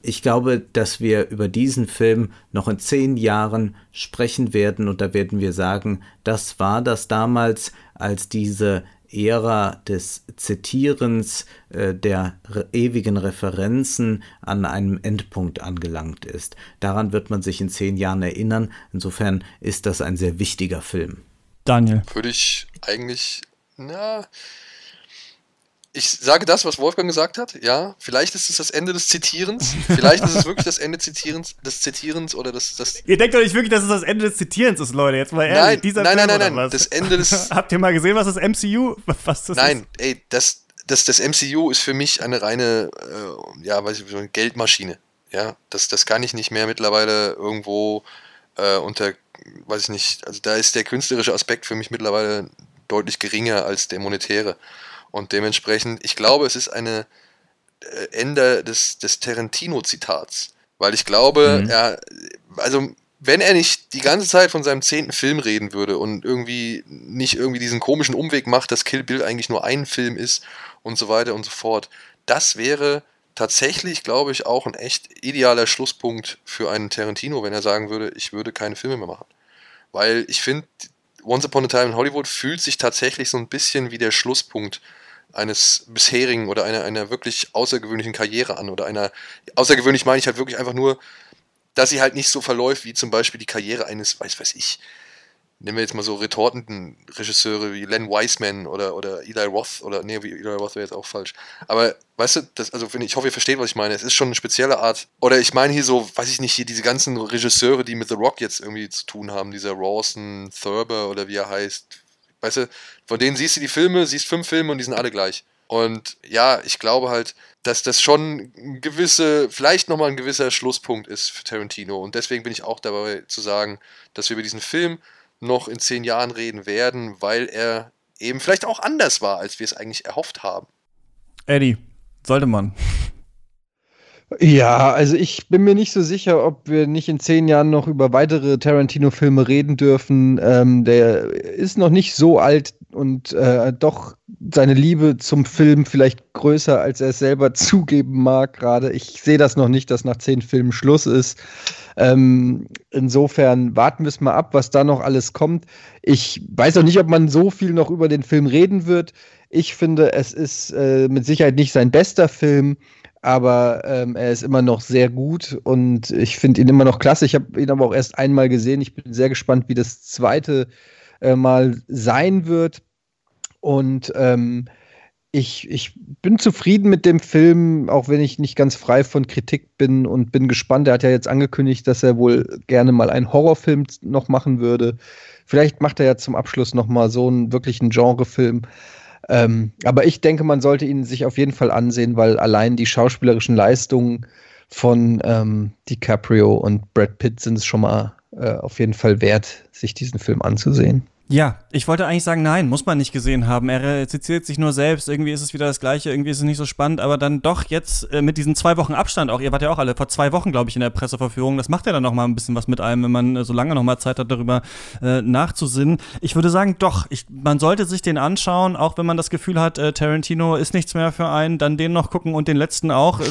ich glaube, dass wir über diesen Film noch in 10 Jahren sprechen werden und da werden wir sagen, das war das damals, als diese Ära des Zitierens, der ewigen Referenzen an einem Endpunkt angelangt ist. Daran wird man sich in 10 Jahren erinnern, insofern ist das ein sehr wichtiger Film. Daniel. Würde ich eigentlich... Na, Ich sage das, was Wolfgang gesagt hat, ja, vielleicht ist es das Ende des Zitierens, vielleicht ist es wirklich das Ende des Zitierens oder das... Ihr denkt doch nicht wirklich, dass es das Ende des Zitierens ist, Leute, jetzt mal ehrlich, nein, das Ende des... Habt ihr mal gesehen, was das MCU, was das nein, ist? Ey, das MCU ist für mich eine reine, Geldmaschine, ja, das kann ich nicht mehr mittlerweile irgendwo unter, weiß ich nicht, also da ist der künstlerische Aspekt für mich mittlerweile deutlich geringer als der monetäre. Und dementsprechend, ich glaube, es ist eine Ende des Tarantino-Zitats. Weil ich glaube, wenn er nicht die ganze Zeit von seinem 10. Film reden würde und irgendwie nicht irgendwie diesen komischen Umweg macht, dass Kill Bill eigentlich nur ein Film ist und so weiter und so fort. Das wäre tatsächlich, glaube ich, auch ein echt idealer Schlusspunkt für einen Tarantino, wenn er sagen würde, ich würde keine Filme mehr machen. Weil ich finde, Once Upon a Time in Hollywood fühlt sich tatsächlich so ein bisschen wie der Schlusspunkt eines bisherigen oder einer wirklich außergewöhnlichen Karriere an oder einer, außergewöhnlich meine ich halt wirklich einfach nur, dass sie halt nicht so verläuft wie zum Beispiel die Karriere eines, weiß ich, nehmen wir jetzt mal so retortenden Regisseure wie Len Wiseman oder Eli Roth Eli Roth wäre jetzt auch falsch, aber weißt du, ich hoffe, ihr versteht, was ich meine, es ist schon eine spezielle Art, oder ich meine hier so, weiß ich nicht, hier diese ganzen Regisseure, die mit The Rock jetzt irgendwie zu tun haben, dieser Rawson Thurber oder wie er heißt, weißt du, von denen siehst du die Filme, siehst 5 Filme und die sind alle gleich. Und ja, ich glaube halt, dass das schon vielleicht nochmal ein gewisser Schlusspunkt ist für Tarantino, und deswegen bin ich auch dabei zu sagen, dass wir über diesen Film noch in 10 Jahren reden werden, weil er eben vielleicht auch anders war, als wir es eigentlich erhofft haben. Eddie, sollte man. Ja, also ich bin mir nicht so sicher, ob wir nicht in 10 Jahren noch über weitere Tarantino-Filme reden dürfen. Der ist noch nicht so alt und doch seine Liebe zum Film vielleicht größer, als er es selber zugeben mag gerade. Ich sehe das noch nicht, dass nach 10 Filmen Schluss ist. Insofern warten wir es mal ab, was da noch alles kommt. Ich weiß auch nicht, ob man so viel noch über den Film reden wird. Ich finde, es ist mit Sicherheit nicht sein bester Film, aber er ist immer noch sehr gut und ich finde ihn immer noch klasse. Ich habe ihn aber auch erst einmal gesehen. Ich bin sehr gespannt, wie das zweite Mal sein wird. Und ich bin zufrieden mit dem Film, auch wenn ich nicht ganz frei von Kritik bin, und bin gespannt. Er hat ja jetzt angekündigt, dass er wohl gerne mal einen Horrorfilm noch machen würde. Vielleicht macht er ja zum Abschluss noch mal so einen wirklichen Genrefilm. Aber ich denke, man sollte ihn sich auf jeden Fall ansehen, weil allein die schauspielerischen Leistungen von DiCaprio und Brad Pitt sind es schon mal auf jeden Fall wert, sich diesen Film anzusehen. Ja, ich wollte eigentlich sagen, nein, muss man nicht gesehen haben. Er zitiert sich nur selbst, irgendwie ist es wieder das Gleiche, irgendwie ist es nicht so spannend, aber dann doch jetzt mit diesen 2 Wochen Abstand auch, ihr wart ja auch alle vor 2 Wochen, glaube ich, in der Presseverführung, das macht ja dann noch mal ein bisschen was mit einem, wenn man so lange noch mal Zeit hat, darüber nachzusinnen. Ich würde sagen, doch, man sollte sich den anschauen, auch wenn man das Gefühl hat, Tarantino ist nichts mehr für einen, dann den noch gucken und den letzten auch.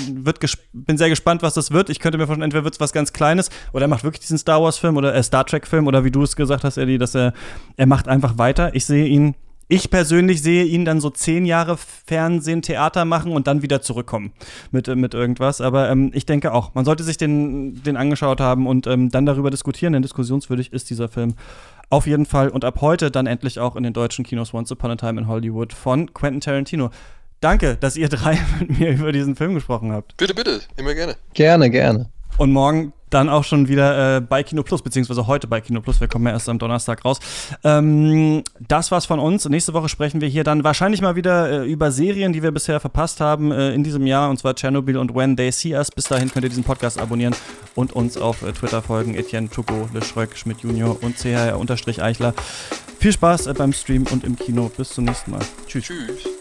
Bin sehr gespannt, was das wird. Ich könnte mir vorstellen, entweder wird es was ganz Kleines oder er macht wirklich diesen Star-Wars-Film oder Star Trek-Film oder wie du es gesagt hast, Eddie, dass er macht einfach weiter. Ich persönlich sehe ihn dann so 10 Jahre Fernsehen, Theater machen und dann wieder zurückkommen mit irgendwas. Aber ich denke auch, man sollte sich den angeschaut haben und dann darüber diskutieren, denn diskussionswürdig ist dieser Film auf jeden Fall. Und ab heute dann endlich auch in den deutschen Kinos Once Upon a Time in Hollywood von Quentin Tarantino. Danke, dass ihr 3 mit mir über diesen Film gesprochen habt. Bitte, bitte, immer gerne. Gerne, gerne. Und morgen dann auch schon wieder bei Kino Plus, beziehungsweise heute bei Kino Plus. Wir kommen ja erst am Donnerstag raus. Das war's von uns. Nächste Woche sprechen wir hier dann wahrscheinlich mal wieder über Serien, die wir bisher verpasst haben in diesem Jahr, und zwar Tschernobyl und When They See Us. Bis dahin könnt ihr diesen Podcast abonnieren und uns auf Twitter folgen. Etienne, Tugo, Le Schröck, Schmidt Junior und chr_Eichler. Viel Spaß beim Stream und im Kino. Bis zum nächsten Mal. Tschüss. Tschüss.